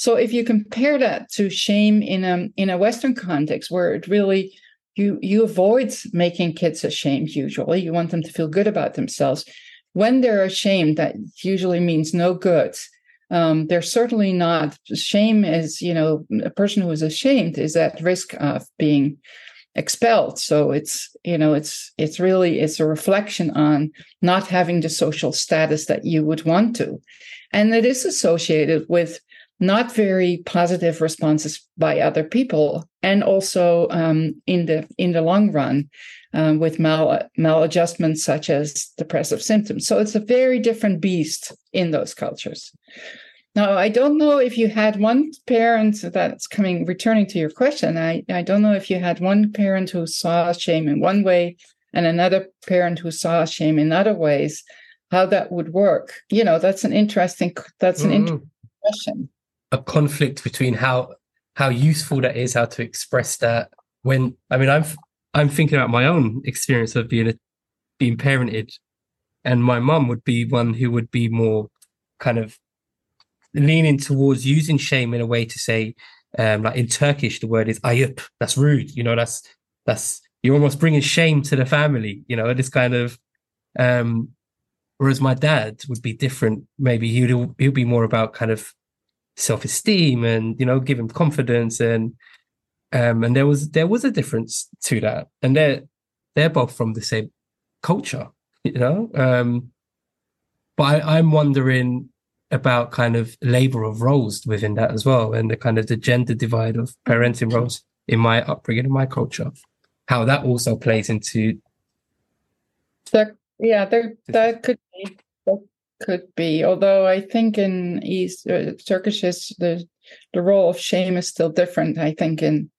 So if you compare that to shame in a Western context where it really, You avoid making kids ashamed usually. You want them to feel good about themselves. When they're ashamed, that usually means no good. They're certainly not. Shame is, a person who is ashamed is at risk of being expelled. So it's really a reflection on not having the social status that you would want to. And it is associated with not very positive responses by other people, and also in the long run with maladjustments such as depressive symptoms. So it's a very different beast in those cultures. Now, I don't know if you had one parent that's returning to your question. I don't know if you had one parent who saw shame in one way and another parent who saw shame in other ways, how that would work. That's an interesting question. A conflict between how useful that is, how to express that. When I'm thinking about my own experience of being parented, and my mum would be one who would be more kind of leaning towards using shame in a way to say, like in Turkish, the word is ayıp. That's rude. That's you're almost bringing shame to the family. Whereas my dad would be different. Maybe he'll be more about kind of self-esteem and give him confidence, and there was a difference to that, and they're both from the same culture, but I'm wondering about kind of labor of roles within that as well, and the kind of the gender divide of parenting roles in my upbringing, in my culture, how that also plays into that could be, although I think in East Turkish, the role of shame is still different. I think in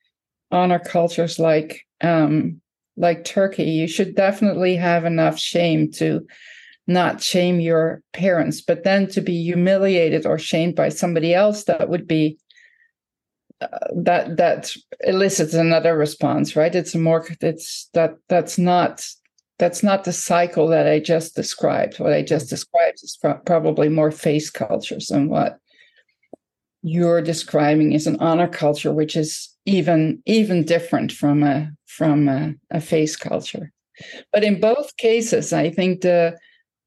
honor cultures like Turkey, you should definitely have enough shame to not shame your parents, but then to be humiliated or shamed by somebody else, that would be that elicits another response, right? That's not the cycle that I just described. What I just described is probably more face cultures, and what you're describing is an honor culture, which is even different from a face culture. But in both cases, I think the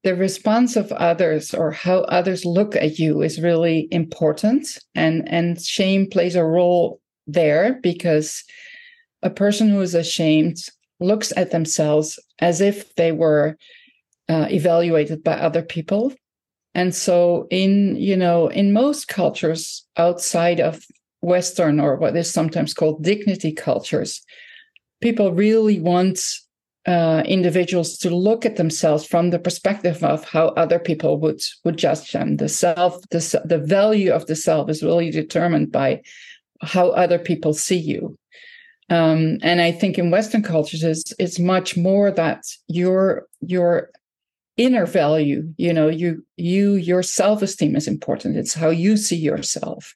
response of others, or how others look at you, is really important, and shame plays a role there, because a person who is ashamed looks at themselves as if they were evaluated by other people. And so in most cultures outside of Western, or what is sometimes called dignity cultures, people really want individuals to look at themselves from the perspective of how other people would judge them. The value of the self is really determined by how other people see you. And I think in Western cultures, it's much more that your inner value, your self-esteem is important. It's how you see yourself.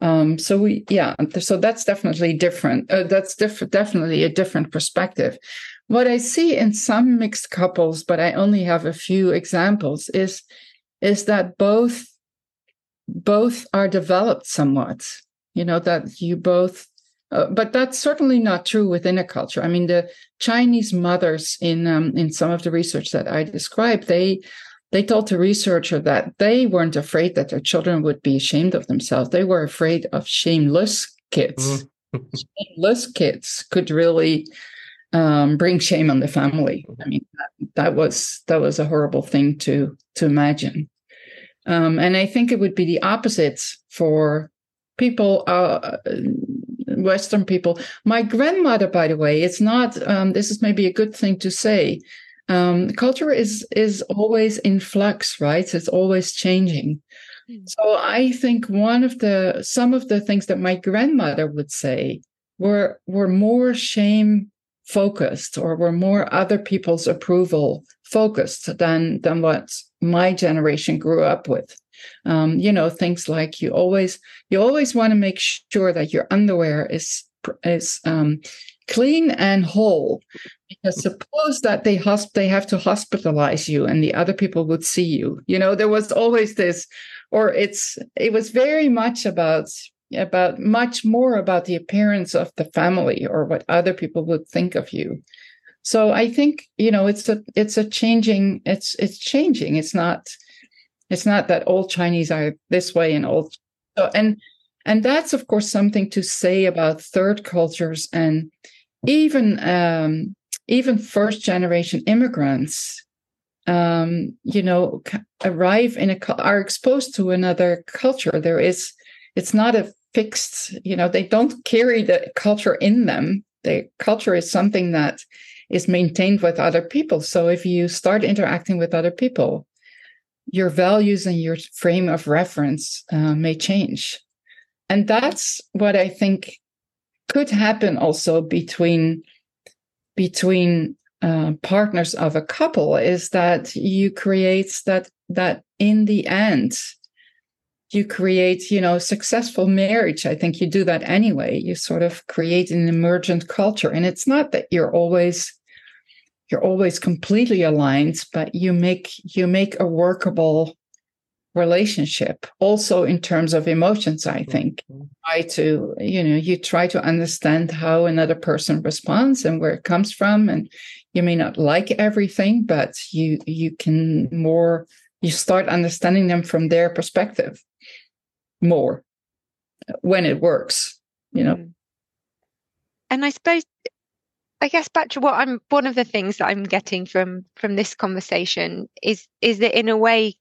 So that's definitely different. Definitely a different perspective. What I see in some mixed couples, but I only have a few examples, is that both are developed somewhat. That you both. But that's certainly not true within a culture. I mean, the Chinese mothers in some of the research that I described, they told the researcher that they weren't afraid that their children would be ashamed of themselves. They were afraid of shameless kids. Shameless kids could really bring shame on the family. I mean, that was a horrible thing to imagine. And I think it would be the opposite for people. Western people. My grandmother, by the way, it's not. This is maybe a good thing to say. Culture is always in flux, right? It's always changing. Mm. So I think some of the things that my grandmother would say were more shame focused, or were more other people's approval focused than what my generation grew up with. Things like you always want to make sure that your underwear is clean and whole, because suppose that they have to hospitalize you and the other people would see you. There was always this, or it was very much about about much more about the appearance of the family or what other people would think of you. So I think, you know, it's changing. It's not that all Chinese are this way and all. And that's, of course, something to say about third cultures and even first generation immigrants, arrive in are exposed to another culture. It's not a fixed, they don't carry the culture in them. The culture is something that is maintained with other people. So if you start interacting with other people, your values and your frame of reference may change. And that's what I think could happen also between partners of a couple, is that you create that in the end, you create, successful marriage. I think you do that anyway. You sort of create an emergent culture. And it's not that you're always completely aligned, but you make a workable relationship also in terms of emotions, I think. You try to understand how another person responds and where it comes from. And you may not like everything, but you start understanding them from their perspective more when it works, And I guess back to what one of the things that I'm getting from this conversation is that in a way,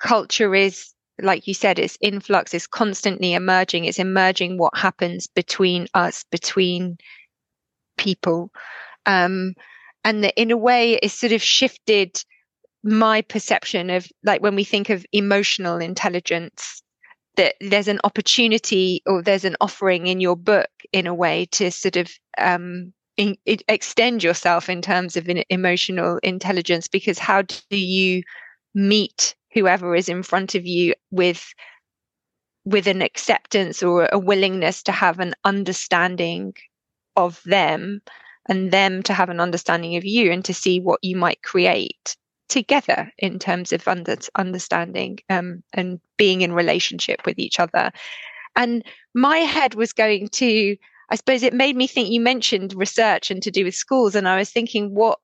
culture is, like you said, it's in flux, it's constantly emerging. It's emerging what happens between us, between people. And that in a way it's sort of shifted my perception of, like, when we think of emotional intelligence, that there's an opportunity or there's an offering in your book in a way to sort of extend yourself in terms of emotional intelligence, because how do you meet whoever is in front of you with an acceptance or a willingness to have an understanding of them, and them to have an understanding of you, and to see what you might create together in terms of understanding and being in relationship with each other. And my head was going to, I suppose it made me think, you mentioned research and to do with schools, and I was thinking, what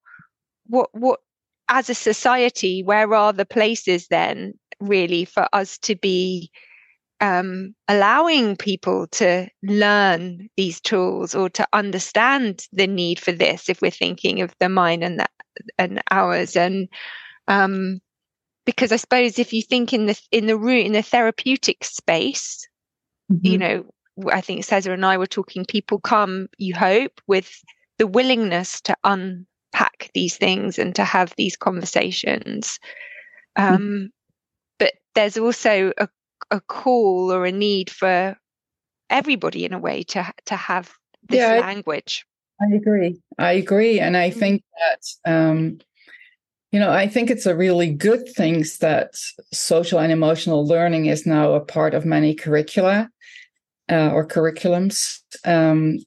as a society, where are the places then really for us to be allowing people to learn these tools or to understand the need for this, if we're thinking of the mine and ours? And because I suppose if you think in the therapeutic space, mm-hmm. I think Cesar and I were talking, people come, you hope, with the willingness to unpack these things and to have these conversations. But there's also a call or a need for everybody in a way to have this language. I agree. And I think that, I think it's a really good thing that social and emotional learning is now a part of many curricula or curriculums. It's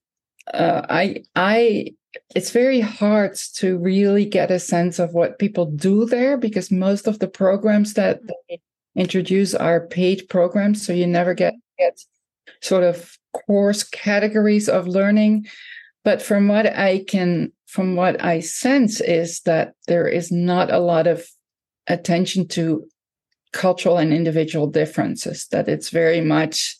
very hard to really get a sense of what people do there, because most of the programs that they introduce are paid programs. So you never get sort of course categories of learning. But from what I sense is that there is not a lot of attention to cultural and individual differences, that it's very much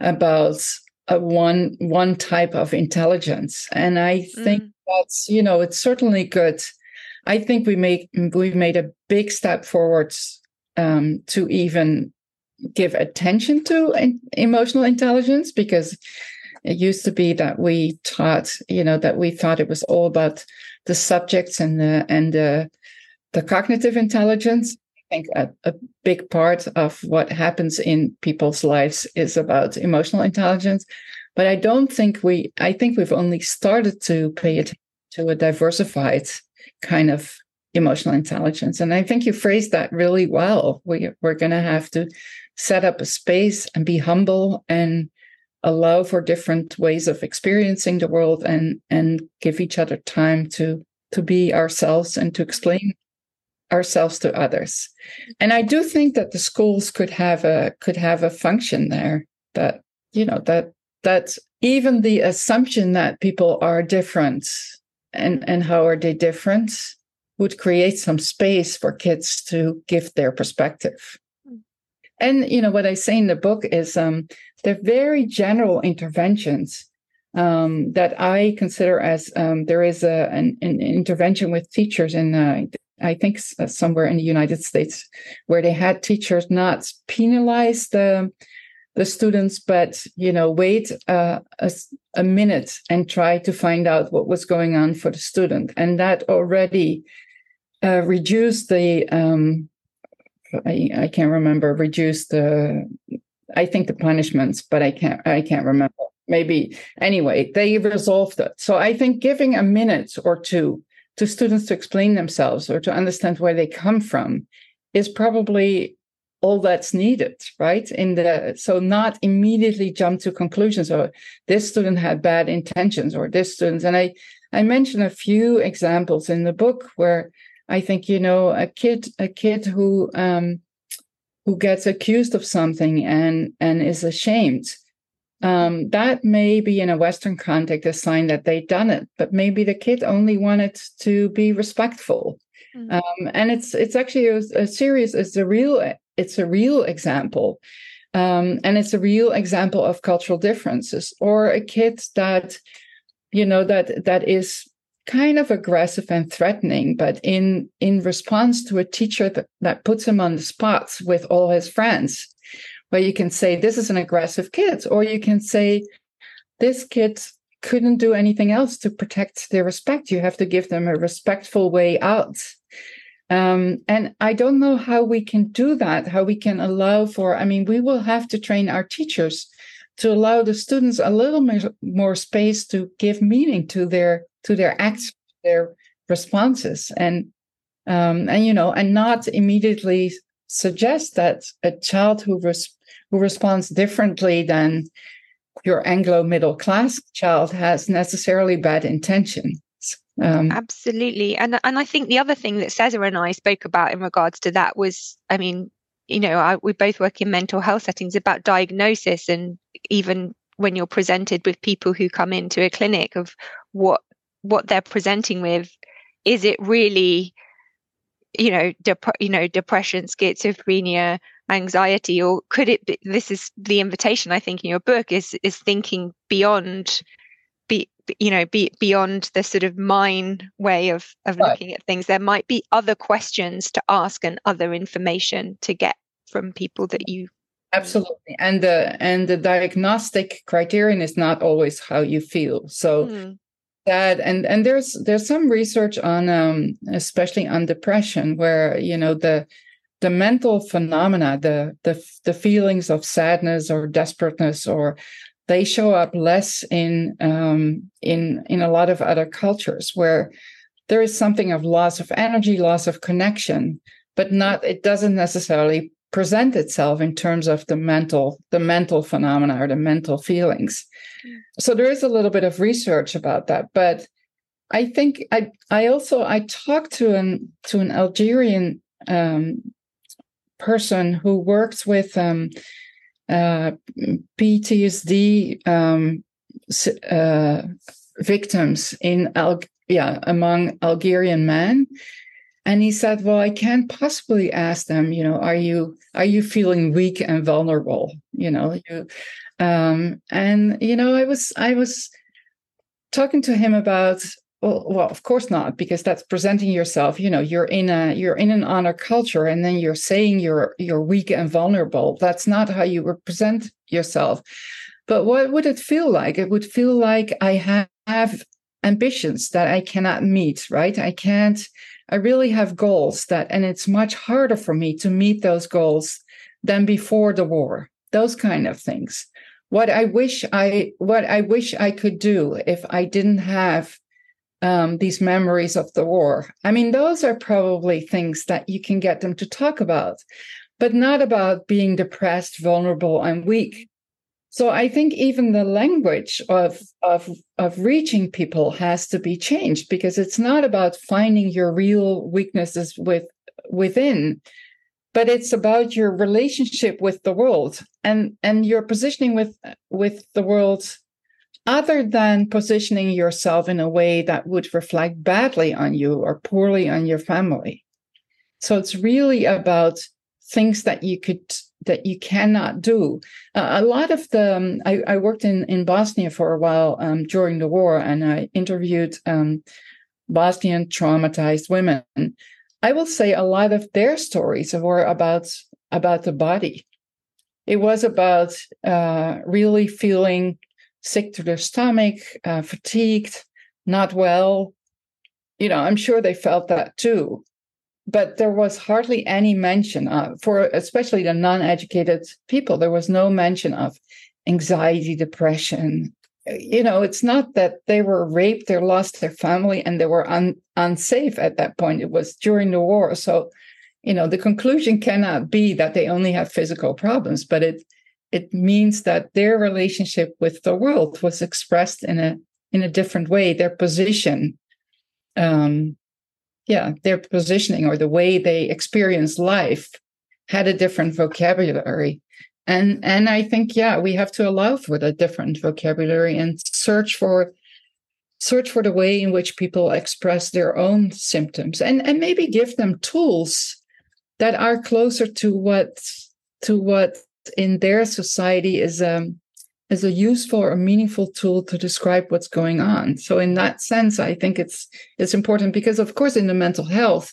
about one type of intelligence. And I think that's, it's certainly good. I think we made a big step forward to even give attention to emotional intelligence, because it used to be that we taught, that we thought it was all about the subjects and the cognitive intelligence. I think a big part of what happens in people's lives is about emotional intelligence, but I think we've only started to pay attention to a diversified kind of emotional intelligence. And I think you phrased that really well. We're going to have to set up a space and be humble and allow for different ways of experiencing the world, and give each other time to be ourselves and to explain ourselves to others. And I do think that the schools could have a function there, that you know, that even the assumption that people are different and how are they different would create some space for kids to give their perspective. And, you know, what I say in the book is they're very general interventions that I consider as there is an intervention with teachers in, I think, somewhere in the United States, where they had teachers not penalize the students, but, you know, wait a minute and try to find out what was going on for the student. And that already reduced the... I can't remember, reduced the, I think the punishments, but I can't remember. Maybe, anyway, they resolved it. So I think giving a minute or two to students to explain themselves or to understand where they come from is probably all that's needed, right? So not immediately jump to conclusions or this student had bad intentions or this student. And I mentioned a few examples in the book where I think, you know, a kid who gets accused of something and is ashamed, that may be in a Western context a sign that they've done it, but maybe the kid only wanted to be respectful. Mm-hmm. And it's actually a real example, and it's a real example of cultural differences, or a kid that, you know, that is kind of aggressive and threatening, but in response to a teacher that puts him on the spot with all his friends, where you can say, this is an aggressive kid, or you can say, this kid couldn't do anything else to protect their respect. You have to give them a respectful way out. And I don't know how we can do that, how we can allow for, I mean, we will have to train our teachers to allow the students a little more space to give meaning to their acts, their responses, and you know, and not immediately suggest that a child who responds differently than your Anglo middle class child has necessarily bad intention. Absolutely, and I think the other thing that Cesar and I spoke about in regards to that was, I mean, you know, we both work in mental health settings, about diagnosis, and even when you're presented with people who come into a clinic of what they're presenting with, is it really, you know, depression, schizophrenia, anxiety, or could it be, this is the invitation I think in your book is thinking beyond, beyond the sort of mine way of right. Looking at things. There might be other questions to ask and other information to get from people that you. Absolutely. And the diagnostic criterion is not always how you feel. So that, and there's some research on, especially on depression, where, you know, the mental phenomena, the feelings of sadness or desperateness, or they show up less in a lot of other cultures where there is something of loss of energy, loss of connection, but it doesn't necessarily present itself in terms of the mental phenomena or the mental feelings. So there is a little bit of research about that. But I think I talked to an Algerian person who works with PTSD victims among Algerian men. And he said, well, I can't possibly ask them, you know, are you feeling weak and vulnerable? You know, and, you know, I was talking to him about, well, of course not, because that's presenting yourself, you know, you're in an honor culture, and then you're saying you're weak and vulnerable. That's not how you represent yourself. But what would it feel like? It would feel like I have ambitions that I cannot meet, right? I really have goals and it's much harder for me to meet those goals than before the war. Those kind of things. What I wish I could do if I didn't have these memories of the war. I mean, those are probably things that you can get them to talk about, but not about being depressed, vulnerable, and weak. So I think even the language of reaching people has to be changed, because it's not about finding your real weaknesses within, but it's about your relationship with the world and your positioning with the world, other than positioning yourself in a way that would reflect badly on you or poorly on your family. So it's really about things that you cannot do. A lot of the I worked in Bosnia for a while during the war, and I interviewed Bosnian traumatized women. I will say a lot of their stories were about the body. It was about really feeling sick to their stomach, fatigued, not well. You know, I'm sure they felt that too. But there was hardly any mention of, for especially the non-educated people, there was no mention of anxiety, depression. You know, it's not that they were raped, they lost their family, and they were unsafe at that point. It was during the war. So, you know, the conclusion cannot be that they only have physical problems, but it means that their relationship with the world was expressed in a different way. Their position, their positioning or the way they experience life had a different vocabulary. And I think, we have to allow for the different vocabulary and search for the way in which people express their own symptoms and maybe give them tools that are closer to what in their society is a useful or meaningful tool to describe what's going on. So in that sense, I think it's important because, of course, in the mental health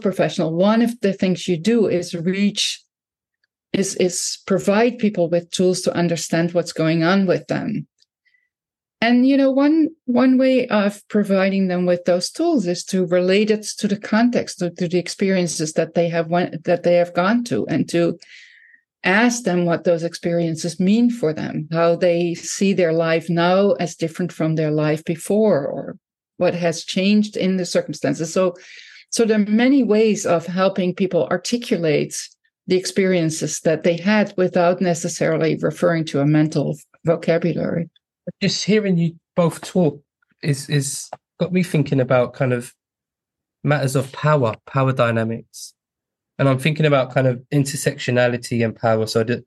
professional, one of the things you do is provide people with tools to understand what's going on with them. And, you know, one way of providing them with those tools is to relate it to the context, to the experiences that they have gone to, and to ask them what those experiences mean for them, how they see their life now as different from their life before, or what has changed in the circumstances. So there are many ways of helping people articulate the experiences that they had without necessarily referring to a mental vocabulary. Just hearing you both talk is got me thinking about kind of matters of power dynamics. And I'm thinking about kind of intersectionality and power. So the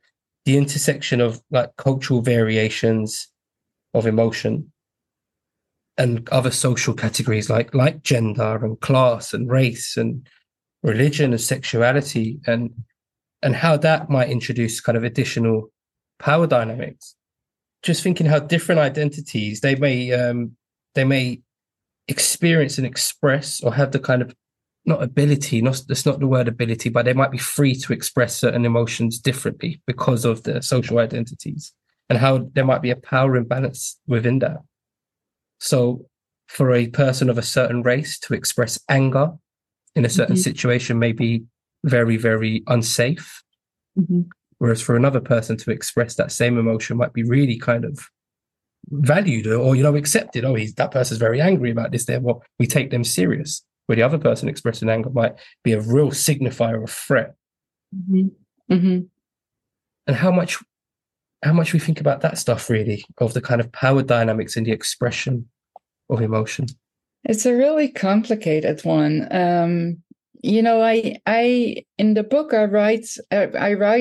intersection of like cultural variations of emotion and other social categories like gender and class and race and religion and sexuality and how that might introduce kind of additional power dynamics. Just thinking how different identities they may experience and express or have the kind of that's not the word ability, but they might be free to express certain emotions differently because of their social identities, and how there might be a power imbalance within that. So for a person of a certain race to express anger in a certain situation may be very, very unsafe. Mm-hmm. Whereas for another person to express that same emotion might be really kind of valued or, you know, accepted. Oh, that person's very angry about this. Well, we take them serious. Where the other person expressing anger might be a real signifier of threat. Mm-hmm. Mm-hmm. And how much we think about that stuff, really, of the kind of power dynamics in the expression of emotion. It's a really complicated one. You know, I in the book I write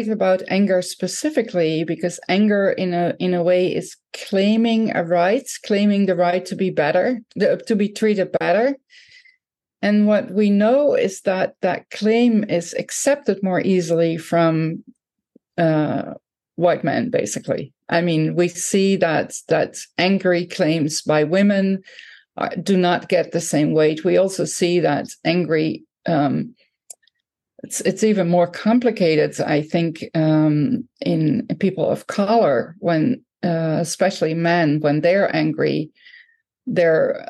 about anger specifically because anger in a way is claiming the right to be better, to be treated better. And what we know is that claim is accepted more easily from white men, basically. I mean, we see that angry claims by women do not get the same weight. We also see that angry. It's even more complicated, I think, in people of color when, especially men, when they're angry. They're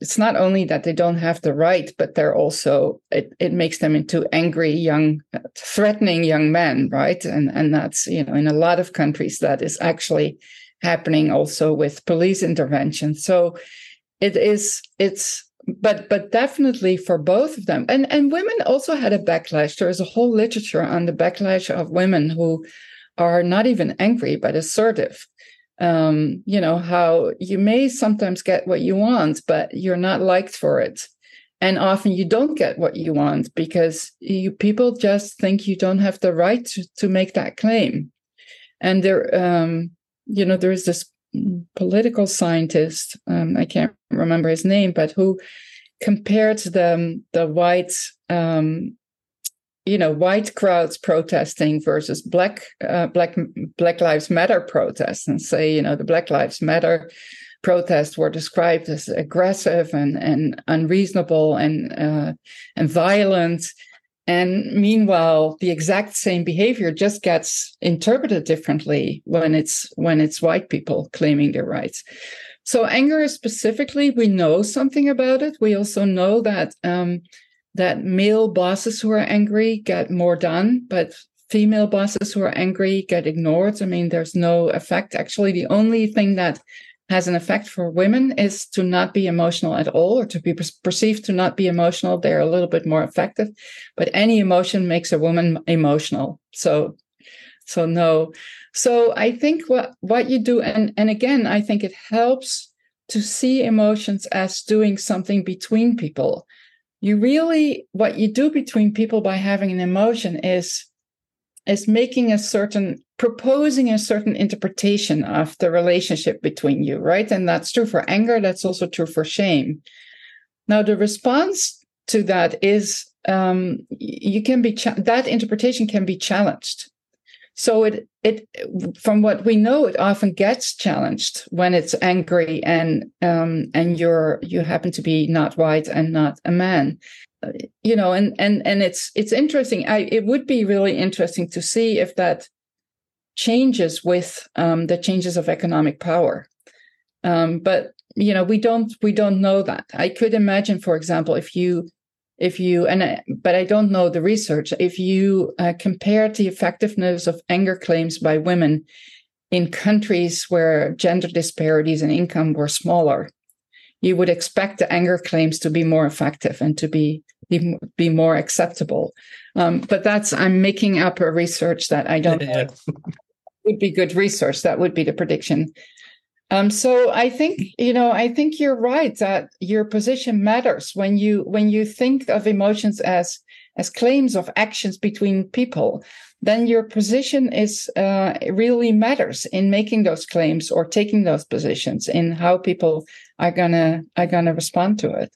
it's not only that they don't have the right, but they're also it makes them into angry, young, threatening young men, right? And that's, you know, in a lot of countries that is actually happening also with police intervention. So But definitely for both of them. And women also had a backlash. There is a whole literature on the backlash of women who are not even angry, but assertive. You know, how you may sometimes get what you want, but you're not liked for it. And often you don't get what you want because people just think you don't have the right to make that claim. And there, you know, there is this political scientist, I can't remember his name, but who compared the white, you know, white crowds protesting versus Black Lives Matter protests, and say, you know, the Black Lives Matter protests were described as aggressive and unreasonable and violent. And meanwhile, the exact same behavior just gets interpreted differently when it's white people claiming their rights. So anger specifically, we know something about it. We also know that that male bosses who are angry get more done, but female bosses who are angry get ignored. I mean, there's no effect. Actually, the only thing that has an effect for women is to not be emotional at all, or to be perceived to not be emotional. They're a little bit more effective, but any emotion makes a woman emotional. So no. So I think what you do, and again, I think it helps to see emotions as doing something between people. You really, what you do between people by having an emotion is making proposing a certain interpretation of the relationship between you, right? And that's true for anger. That's also true for shame. Now, the response to that is that interpretation can be challenged. So it from what we know, it often gets challenged when it's angry and you happen to be not white and not a man. You know, and it's interesting. It would be really interesting to see if that changes with the changes of economic power, but you know, we don't know that. I could imagine, for example, but I don't know the research. If you compared the effectiveness of anger claims by women in countries where gender disparities in income were smaller, you would expect the anger claims to be more effective and to be more acceptable. But I'm making up a research that I don't know. Would be good research. That would be the prediction. So I think you're right that your position matters when you think of emotions as claims of actions between people. Then your position is really matters in making those claims or taking those positions in how people are gonna respond to it.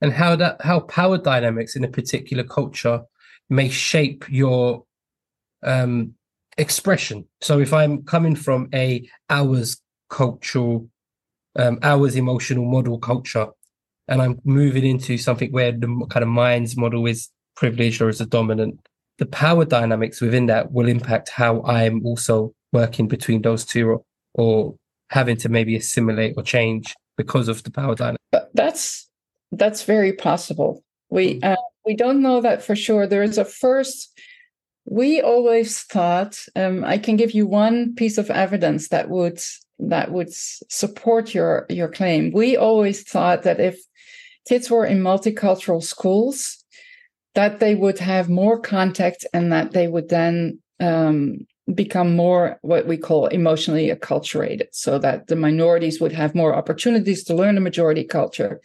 And how power dynamics in a particular culture may shape your expression. So if I'm coming from ours emotional model culture, and I'm moving into something where the kind of mind's model is privileged or is a dominant, the power dynamics within that will impact how I'm also working between those two or having to maybe assimilate or change because of the power dynamic. That's very possible. We don't know that for sure. There is a first. We always thought I can give you one piece of evidence that would support your claim. We always thought that if kids were in multicultural schools, that they would have more contact and that they would then become more what we call emotionally acculturated, so that the minorities would have more opportunities to learn the majority culture.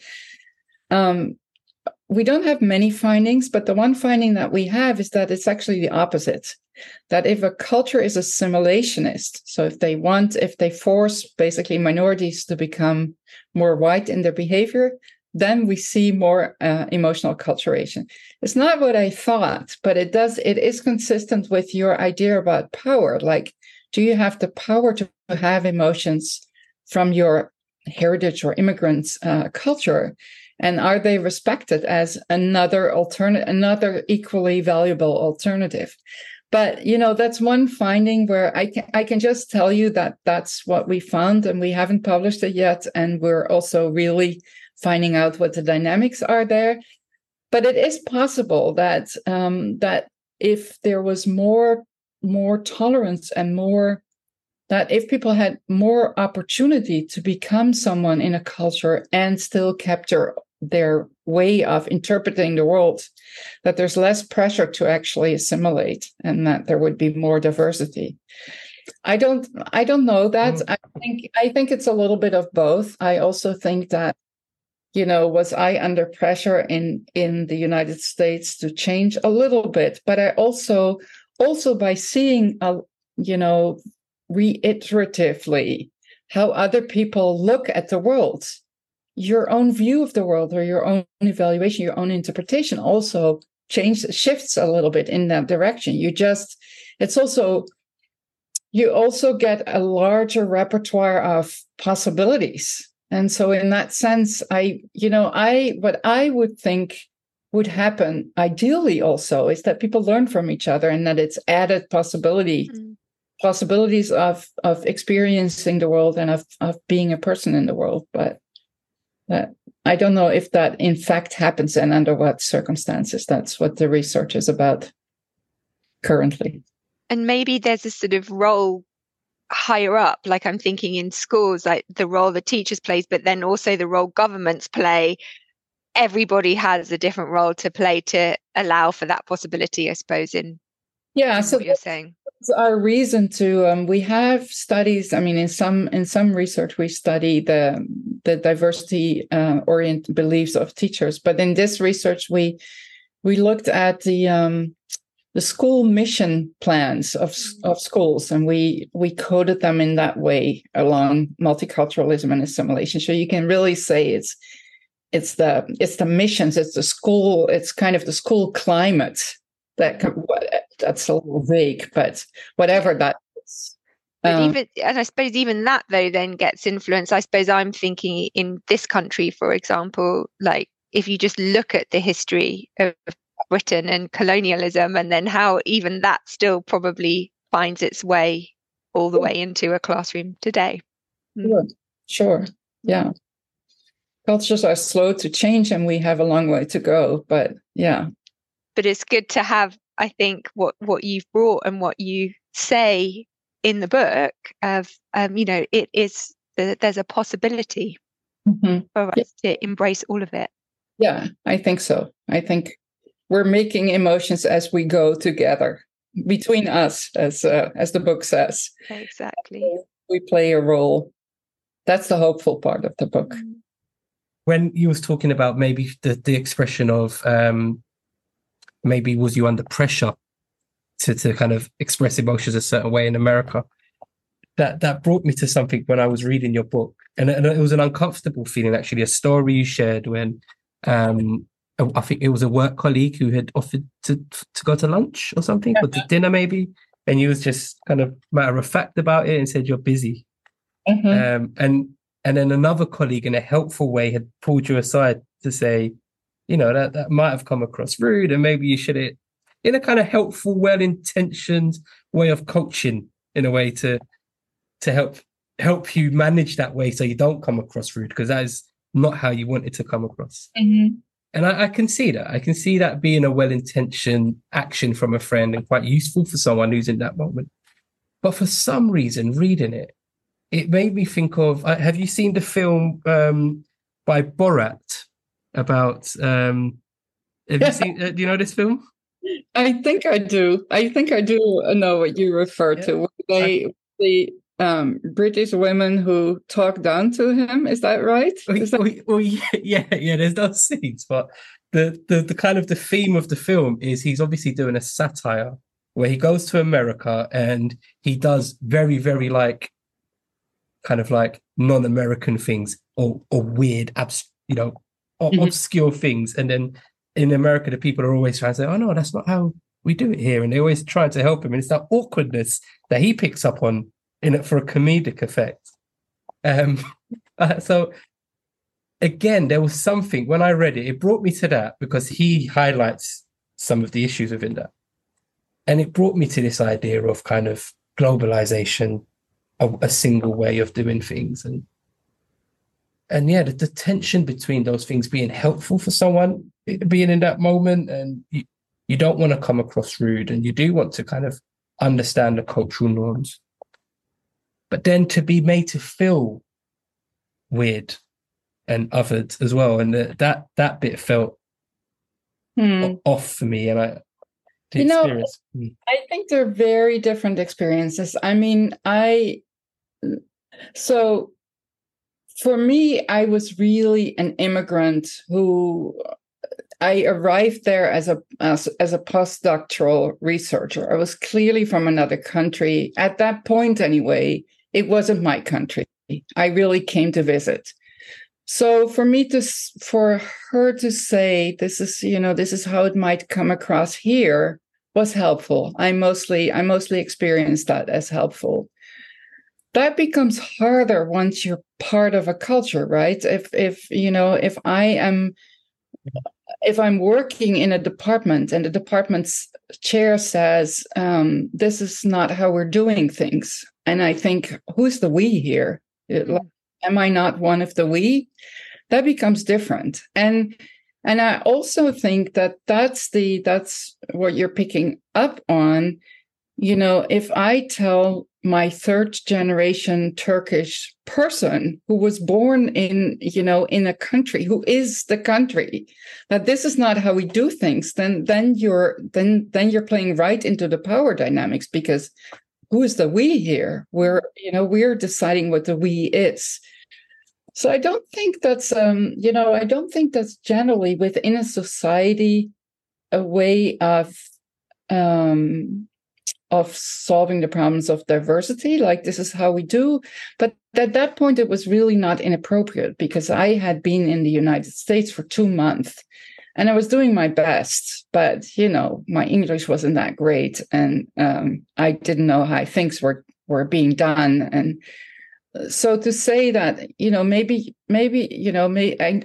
We don't have many findings, but the one finding that we have is that it's actually the opposite. That if a culture is assimilationist, so if they force basically minorities to become more white in their behavior, then we see more emotional acculturation. It's not what I thought, but it is consistent with your idea about power. Like, do you have the power to have emotions from your heritage or immigrants' culture? And are they respected as another equally valuable alternative? But, you know, that's one finding where I can just tell you that that's what we found, and we haven't published it yet. And we're also really finding out what the dynamics are there. But it is possible that that if there was more tolerance and more, that if people had more opportunity to become someone in a culture and still capture their way of interpreting the world, that there's less pressure to actually assimilate and that there would be more diversity. I don't know that. I think it's a little bit of both. I also think that you know, was I under pressure in the United States to change a little bit? But I also by seeing, you know, reiteratively how other people look at the world, your own view of the world or your own evaluation, your own interpretation also shifts a little bit in that direction. You also get a larger repertoire of possibilities. And so in that sense, what I would think would happen ideally also is that people learn from each other and that it's added possibilities of experiencing the world and of being a person in the world. But that, I don't know if that in fact happens and under what circumstances. That's what the research is about currently. And maybe there's a sort of role higher up, like I'm thinking in schools, like the role the teachers plays, but then also the role governments play. Everybody has a different role to play to allow for that possibility, I suppose, so what you're saying. That's our reason to, we have studies, I mean, in some research, we study the diversity-oriented beliefs of teachers. But in this research, we looked at the school mission plans of schools, and we coded them in that way along multiculturalism and assimilation. So you can really say it's the missions, it's the school, it's kind of the school climate. That's a little vague, but whatever that is. I suppose even that though then gets influenced. I suppose I'm thinking in this country, for example, like if you just look at the history of Britain and colonialism, and then how even that still probably finds its way all the way into a classroom today. Sure. Yeah. Cultures are slow to change and we have a long way to go, but yeah. But it's good to have, I think, what you've brought and what you say in the book of, you know, it is, there's a possibility for us to embrace all of it. Yeah, I think so. I think we're making emotions as we go together, between us, as the book says. Exactly. We play a role. That's the hopeful part of the book. When you was talking about maybe the expression of, maybe was you under pressure to kind of express emotions a certain way in America, that brought me to something when I was reading your book. And it was an uncomfortable feeling, actually, a story you shared when... I think it was a work colleague who had offered to go to lunch or something, or to dinner maybe. And you was just kind of matter of fact about it and said, you're busy. Mm-hmm. And then another colleague in a helpful way had pulled you aside to say, you know, that might have come across rude and maybe you should have, in a kind of helpful, well-intentioned way of coaching in a way to help you manage that way so you don't come across rude, because that is not how you wanted to come across. Mm-hmm. And I can see that. I can see that being a well-intentioned action from a friend and quite useful for someone who's in that moment. But for some reason, reading it, it made me think of, have you seen the film by Borat about, do you know this film? I think I do know what you refer to. The British women who talk down to him, is that right? Yeah, there's those scenes, but the kind of the theme of the film is he's obviously doing a satire where he goes to America and he does very, very kind of non-American things or weird, obscure things. And then in America, the people are always trying to say, oh no, that's not how we do it here. And they always try to help him. And it's that awkwardness that he picks up on in it for a comedic effect. So again, there was something, when I read it, it brought me to that because he highlights some of the issues within that. And it brought me to this idea of kind of globalization, a single way of doing things. And the tension between those things being helpful for someone, being in that moment, and you don't want to come across rude and you do want to kind of understand the cultural norms. But then to be made to feel weird and othered as well. And that bit felt off for me. And I think they're very different experiences. I mean, so For me, I was really an immigrant who I arrived there as a postdoctoral researcher. I was clearly from another country. At that point, anyway, it wasn't my country. I really came to visit. So for her to say, this is how it might come across here, was helpful. I mostly experienced that as helpful. That becomes harder once you're part of a culture, right? If I'm working in a department and the department's chair says, this is not how we're doing things. And I think, who's the we here? Am I not one of the we? That becomes different. And I also think that's what you're picking up on. You know, if I tell my third generation Turkish person who was born in a country, who is the country, that this is not how we do things, then you're playing right into the power dynamics, because who is the we here? We're deciding what the we is. So I don't think that's generally within a society a way of solving the problems of diversity, like this is how we do. But at that point, it was really not inappropriate, because I had been in the United States for 2 months and I was doing my best, but, my English wasn't that great and I didn't know how things were being done. And so to say that,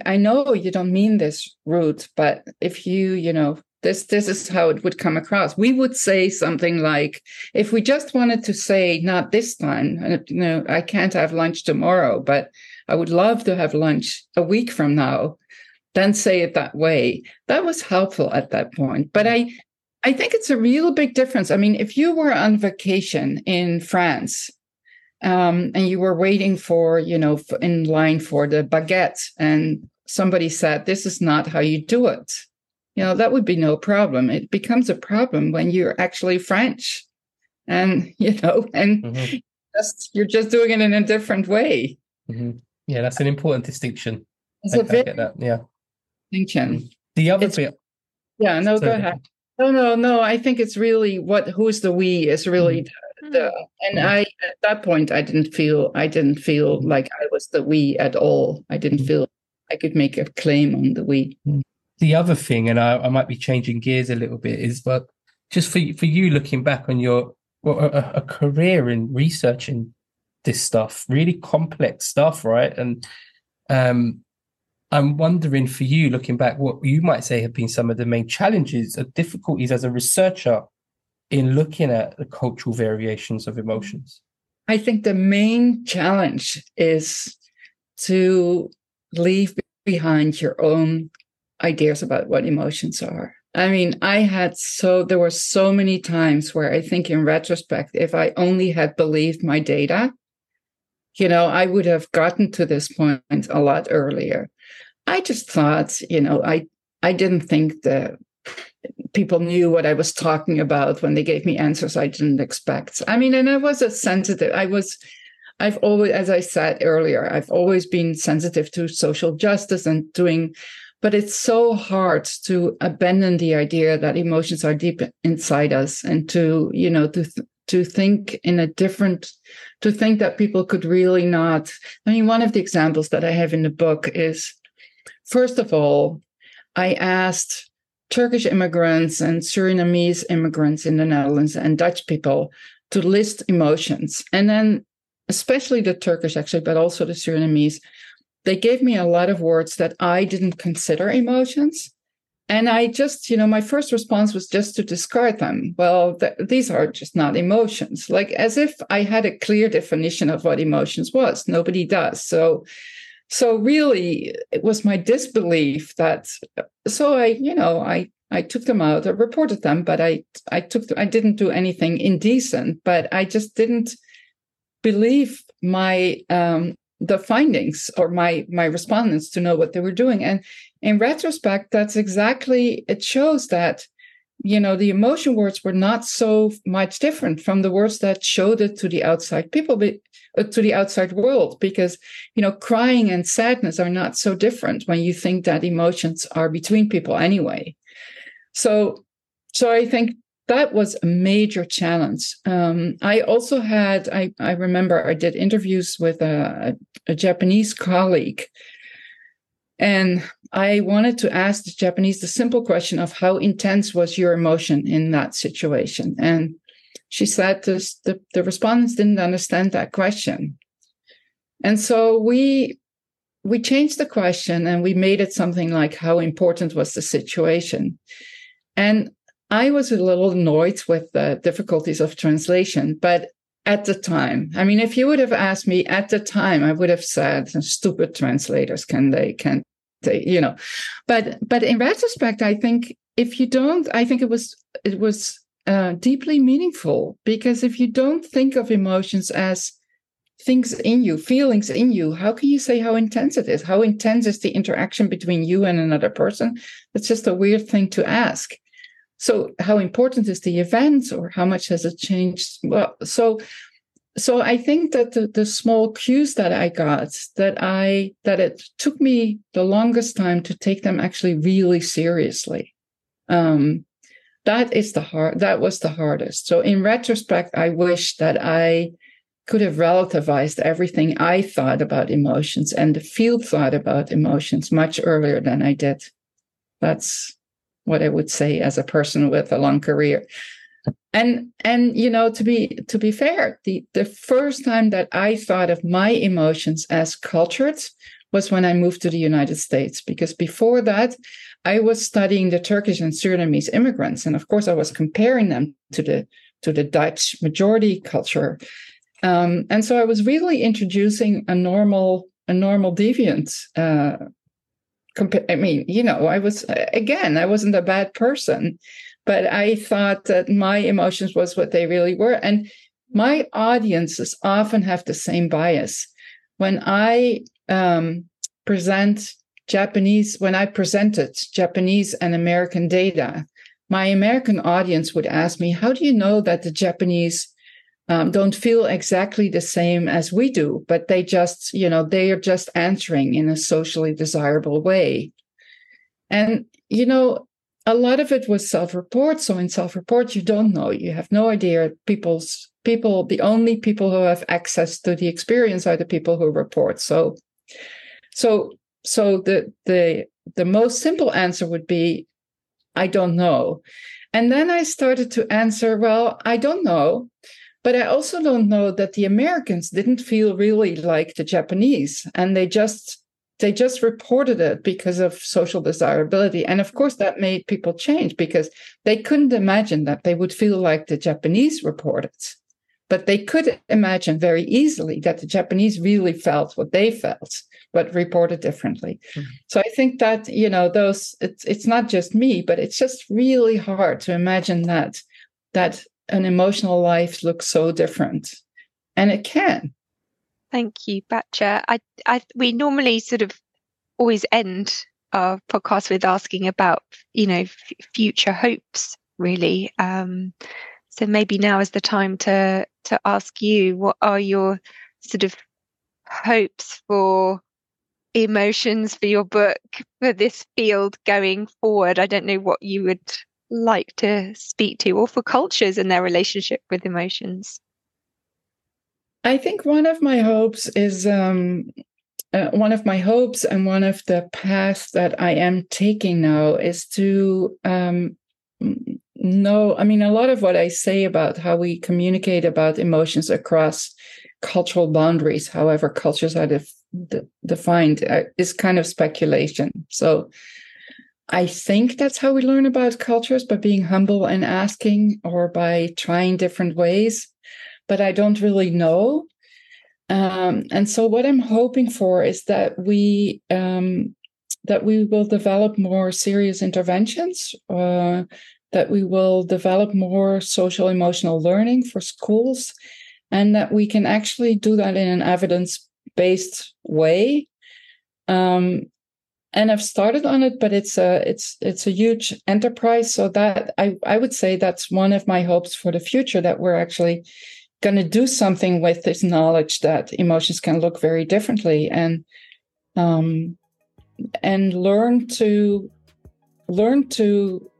I know you don't mean this, Ruth, but if you this is how it would come across. We would say something like, if we just wanted to say, not this time, I can't have lunch tomorrow, but I would love to have lunch a week from now, then say it that way. That was helpful at that point. But I think it's a real big difference. I mean, if you were on vacation in France, and you were waiting in line for the baguette, and somebody said, this is not how you do it, that would be no problem. It becomes a problem when you're actually French and mm-hmm. you're just doing it in a different way. Mm-hmm. Yeah, that's an important distinction. I get that. Yeah. Distinction. The other bit. Yeah, no, go ahead. No, I think it's really who's the we is really mm-hmm. Mm-hmm. At that point, I didn't feel like I was the we at all. I didn't feel I could make a claim on the we. Mm-hmm. The other thing, and I might be changing gears a little bit, is but just for you looking back on your a career in researching this stuff, really complex stuff, right? And I'm wondering for you looking back what you might say have been some of the main challenges or difficulties as a researcher in looking at the cultural variations of emotions. I think the main challenge is to leave behind your own ideas about what emotions are. I mean, there were so many times where I think in retrospect, if I only had believed my data, I would have gotten to this point a lot earlier. I just thought, I didn't think that people knew what I was talking about when they gave me answers I didn't expect. I mean, and I was a sensitive. I've always, as I said earlier, I've always been sensitive to social justice and doing. But it's so hard to abandon the idea that emotions are deep inside us, and to think that people could really not. I mean, one of the examples that I have in the book is, first of all, I asked Turkish immigrants and Surinamese immigrants in the Netherlands and Dutch people to list emotions. And then, especially the Turkish actually, but also the Surinamese, they gave me a lot of words that I didn't consider emotions. And I just, my first response was just to discard them. Well, these are just not emotions. Like, as if I had a clear definition of what emotions was. Nobody does. So really, it was my disbelief that, so I took them out. I reported them, but I didn't do anything indecent, but I just didn't believe my, the findings or my respondents to know what they were doing. And in retrospect, it shows that you know, the emotion words were not so much different from the words that showed it to the outside people, to the outside world, because, you know, crying and sadness are not so different when you think that emotions are between people anyway. So I think that was a major challenge. I also had, I remember I did interviews with a Japanese colleague, and I wanted to ask the Japanese the simple question of how intense was your emotion in that situation. And she said this, the respondents didn't understand that question. And so we changed the question and we made it something like, how important was the situation? And I was a little annoyed with the difficulties of translation, but at the time, I mean, if you would have asked me at the time, I would have said, stupid translators, can they, you know, but in retrospect, I think if you don't, I think it was deeply meaningful, because if you don't think of emotions as things in you, feelings in you, how can you say how intense it is? How intense is the interaction between you and another person? It's just a weird thing to ask. So how important is the event, or how much has it changed? Well, so I think that the small cues that I got, that it took me the longest time to take them actually really seriously. That was the hardest. So in retrospect, I wish that I could have relativized everything I thought about emotions and the field thought about emotions much earlier than I did. That's what I would say as a person with a long career. And you know, to be fair, the first time that I thought of my emotions as cultured was when I moved to the United States, because before that, I was studying the Turkish and Surinamese immigrants. And of course, I was comparing them to the Dutch majority culture. And so I was really introducing a normal deviant. I mean, you know, I wasn't a bad person, but I thought that my emotions was what they really were. And my audiences often have the same bias. When I presented Japanese and American data, my American audience would ask me, how do you know that the Japanese don't feel exactly the same as we do, but they just, you know, they are just answering in a socially desirable way. And, you know, a lot of it was self-report. So in self-report, you don't know, you have no idea. People, the only people who have access to the experience are the people who report. So the most simple answer would be, I don't know. And then I started to answer, well, I don't know. But I also don't know that the Americans didn't feel really like the Japanese, and they just reported it because of social desirability. And of course, that made people change, because they couldn't imagine that they would feel like the Japanese reported. But they could imagine very easily that the Japanese really felt what they felt, but reported differently. Mm-hmm. So I think that, you know, it's not just me, but it's just really hard to imagine that an emotional life looks so different, and it can. Thank you, Batja. We normally sort of always end our podcast with asking about, you know, future hopes, really. So maybe now is the time to ask you, what are your sort of hopes for emotions, for your book, for this field going forward? I don't know what you would like to speak to, or for cultures and their relationship with emotions. I think one of my hopes is and one of the paths that I am taking now is to know, I mean, a lot of what I say about how we communicate about emotions across cultural boundaries, however cultures are defined, is kind of speculation. So I think that's how we learn about cultures, by being humble and asking, or by trying different ways, but I don't really know. And so what I'm hoping for is that we will develop more serious interventions, that we will develop more social emotional learning for schools, and that we can actually do that in an evidence-based way. And I've started on it, but it's a huge enterprise. So that I would say that's one of my hopes for the future, that we're actually going to do something with this knowledge that emotions can look very differently, and learn to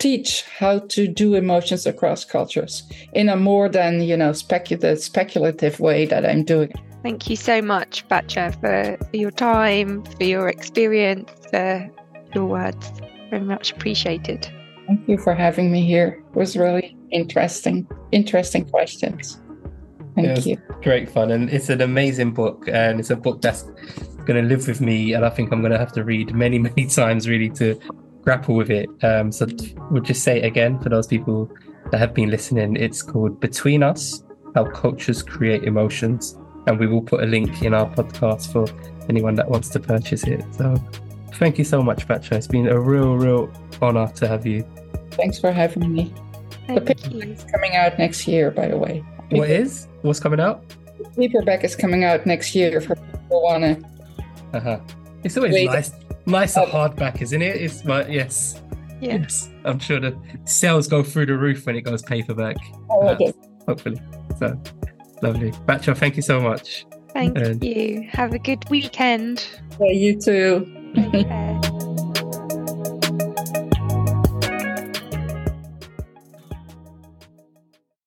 teach how to do emotions across cultures in a more than, speculative way that I'm doing. Thank you so much, Batja, for your time, for your experience, for your words. Very much appreciated. Thank you for having me here. It was really interesting questions. Thank you. Great fun. And it's an amazing book. And it's a book that's going to live with me. And I think I'm going to have to read many, many times really to grapple with it. So we'll just say it again for those people that have been listening. It's called Between Us: How Cultures Create Emotions. And we will put a link in our podcast for anyone that wants to purchase it. So thank you so much, Batja. It's been a real honor to have you. Thanks for having me. The paperback is coming out next year, by the way. What's coming out? The paperback is coming out next year for people wanna. It's always nice hardback, isn't it? It's like, yes. Yes. I'm sure the sales go through the roof when it goes paperback. Oh, okay. Hopefully. So lovely. Batja, thank you so much. Thank you. Have a good weekend. Yeah, you too.